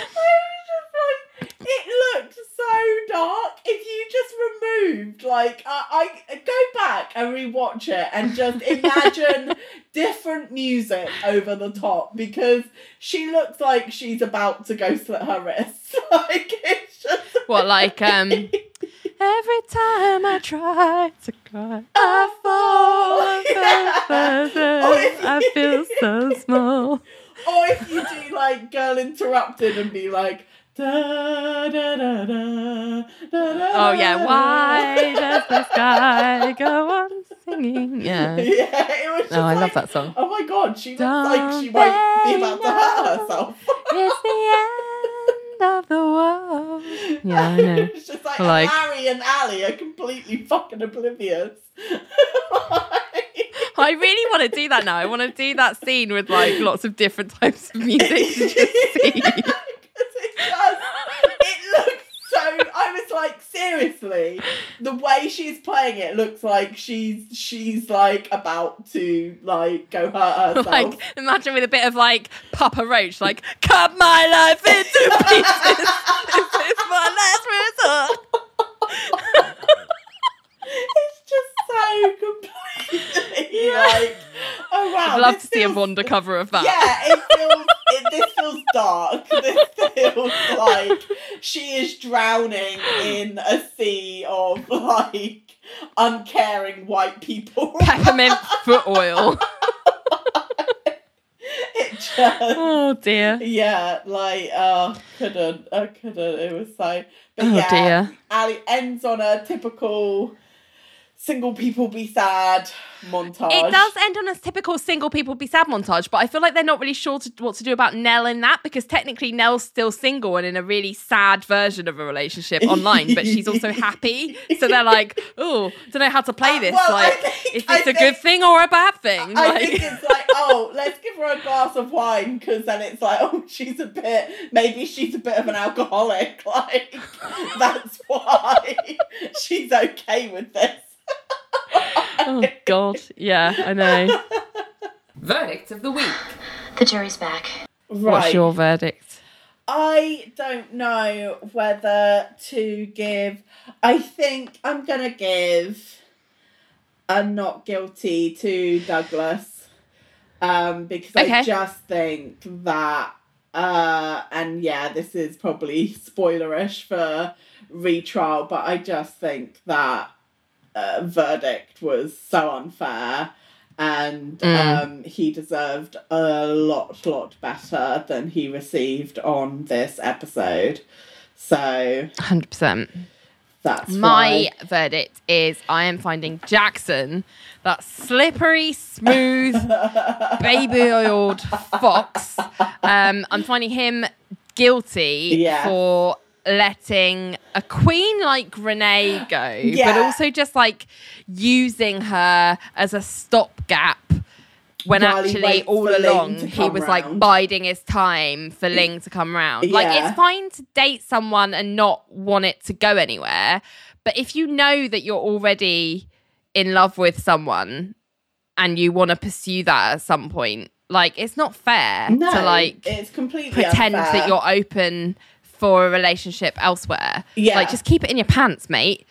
was just like, it looked so dark. If you just removed, like, I go back and rewatch it and just imagine different music over the top, because she looks like she's about to go slit her wrists. Like, it's just what, like, every time I try to cry, I fall. Yeah. I feel so small. Or if you do like Girl Interrupted and be like, da, da, da, da, da, da, oh yeah, why does the sky go on singing? Yeah, yeah, it was just I love that song. Oh my God, she looks like she won't be about to hurt herself. It's the end of the world. Yeah, I know. It's just like Harry and Ally are completely fucking oblivious. I really want to do that now. I want to do that scene with like lots of different types of music to just see. It looks so, I was like, seriously, the way she's playing it looks like she's like about to like go hurt herself. Like, imagine with a bit of like Papa Roach, like, cut my life into pieces. This is my last resort. It's just so completely like, oh wow. I'd love to see a Vonda cover of that. Yeah, this feels dark. This feels like she is drowning in a sea of like uncaring white people. Peppermint foot oil. It just, oh dear. Yeah, like I couldn't. It was so. But oh yeah, dear. Ally ends on a typical single people be sad montage. It does end on a typical single people be sad montage, but I feel like they're not really sure what to do about Nell in that, because technically Nell's still single and in a really sad version of a relationship online, but she's also happy. So they're like, oh, don't know how to play this. Well, like, is this a good thing or a bad thing? I think it's like, oh, let's give her a glass of wine, because then it's like, oh, maybe she's a bit of an alcoholic. Like, that's why she's okay with this. Oh, God. Yeah, I know. Verdict of the week. The jury's back. Right. What's your verdict? I don't know whether to give. I think I'm going to give a not guilty to Douglas, because I just think that, and yeah, this is probably spoilerish for retrial, but I just think that verdict was so unfair, and he deserved a lot better than he received on this episode. So 100%. That's my verdict is I am finding Jackson, that slippery, smooth, baby-oiled fox. I'm finding him guilty for letting a queen like Renée go, but also just like using her as a stopgap when actually all along he was like biding his time for Ling to come round. Yeah. Like, it's fine to date someone and not want it to go anywhere, but if you know that you're already in love with someone and you want to pursue that at some point, like, it's not fair to like it's completely pretend unfair that you're open for a relationship elsewhere. Yeah. Like, just keep it in your pants, mate.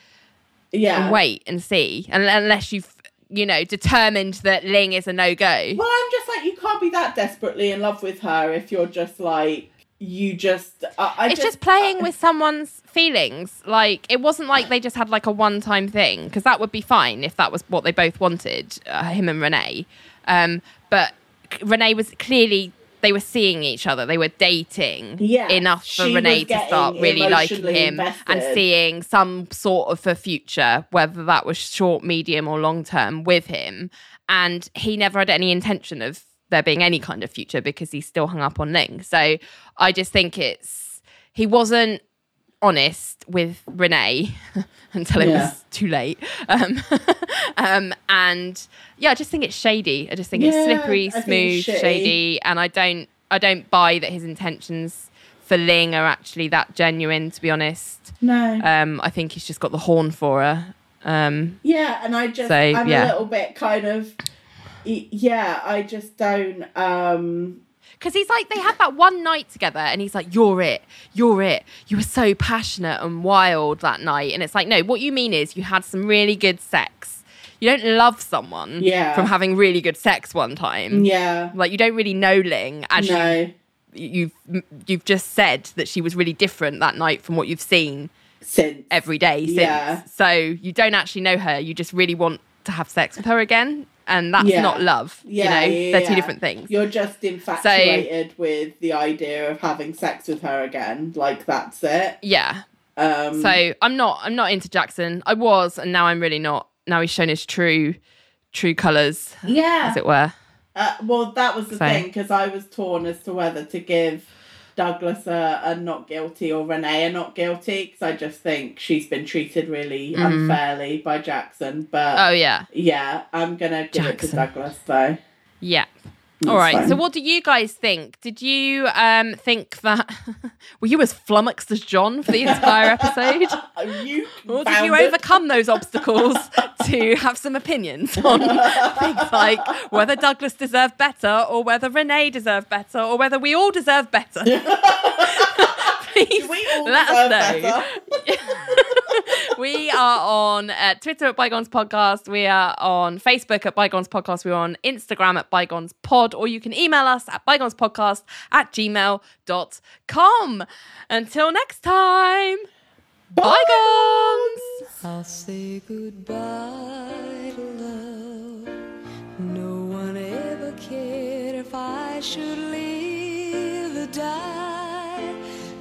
Yeah. And wait and see. And unless you've, determined that Ling is a no-go. Well, I'm just like, you can't be that desperately in love with her if you're just like, it's just playing with someone's feelings. Like, it wasn't like they just had like a one-time thing, because that would be fine if that was what they both wanted, him and Renée. But Renée was clearly... they were seeing each other, they were dating enough for Renée to start really liking him and seeing some sort of a future, whether that was short, medium or long term with him. And he never had any intention of there being any kind of future because he's still hung up on Ling. So I just think he wasn't honest with Renée until it was too late. And I just think it's shady. I just think it's slippery, smooth, shady. And I don't buy that his intentions for Ling are actually that genuine, to be honest. No. I think he's just got the horn for her. And I'm a little bit kind of... Yeah, I just don't... Because he's like, they had that one night together and he's like, you're it. You were so passionate and wild that night. And it's like, no, what you mean is you had some really good sex. You don't love someone from having really good sex one time. Yeah. Like, you don't really know Ling. No. You've just said that she was really different that night from what you've seen every day since. Yeah. So you don't actually know her. You just really want to have sex with her again. And that's not love, They're two different things. You're just infatuated with the idea of having sex with her again. Like, that's it. Yeah. So I'm not into Jackson. I was, and now I'm really not. Now he's shown his true colours, as it were. Well, that was the thing, because I was torn as to whether to give Douglas a not guilty or Renée a not guilty, because I just think she's been treated really unfairly by Jackson. But I'm gonna give it to Douglas though. Yeah. That's all right. Fine. So what do you guys think? Did you think that were you as flummoxed as John for the entire episode? Or did you overcome those obstacles to have some opinions on things like whether Douglas deserved better or whether Renée deserved better or whether we all deserve better? Please let us know. We are on Twitter at Bygones Podcast. We are on Facebook at Bygones Podcast. We're on Instagram at Bygones Pod. Or you can email us at bygonespodcast@gmail.com. Until next time, Bygones! I'll say goodbye to love. No one ever cared if I should live or die.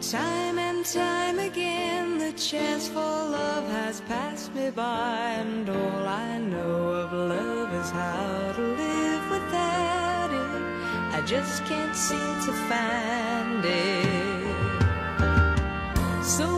Time and time again, the chance for love has passed me by, and all I know of love is how to live without it. I just can't seem to find it. So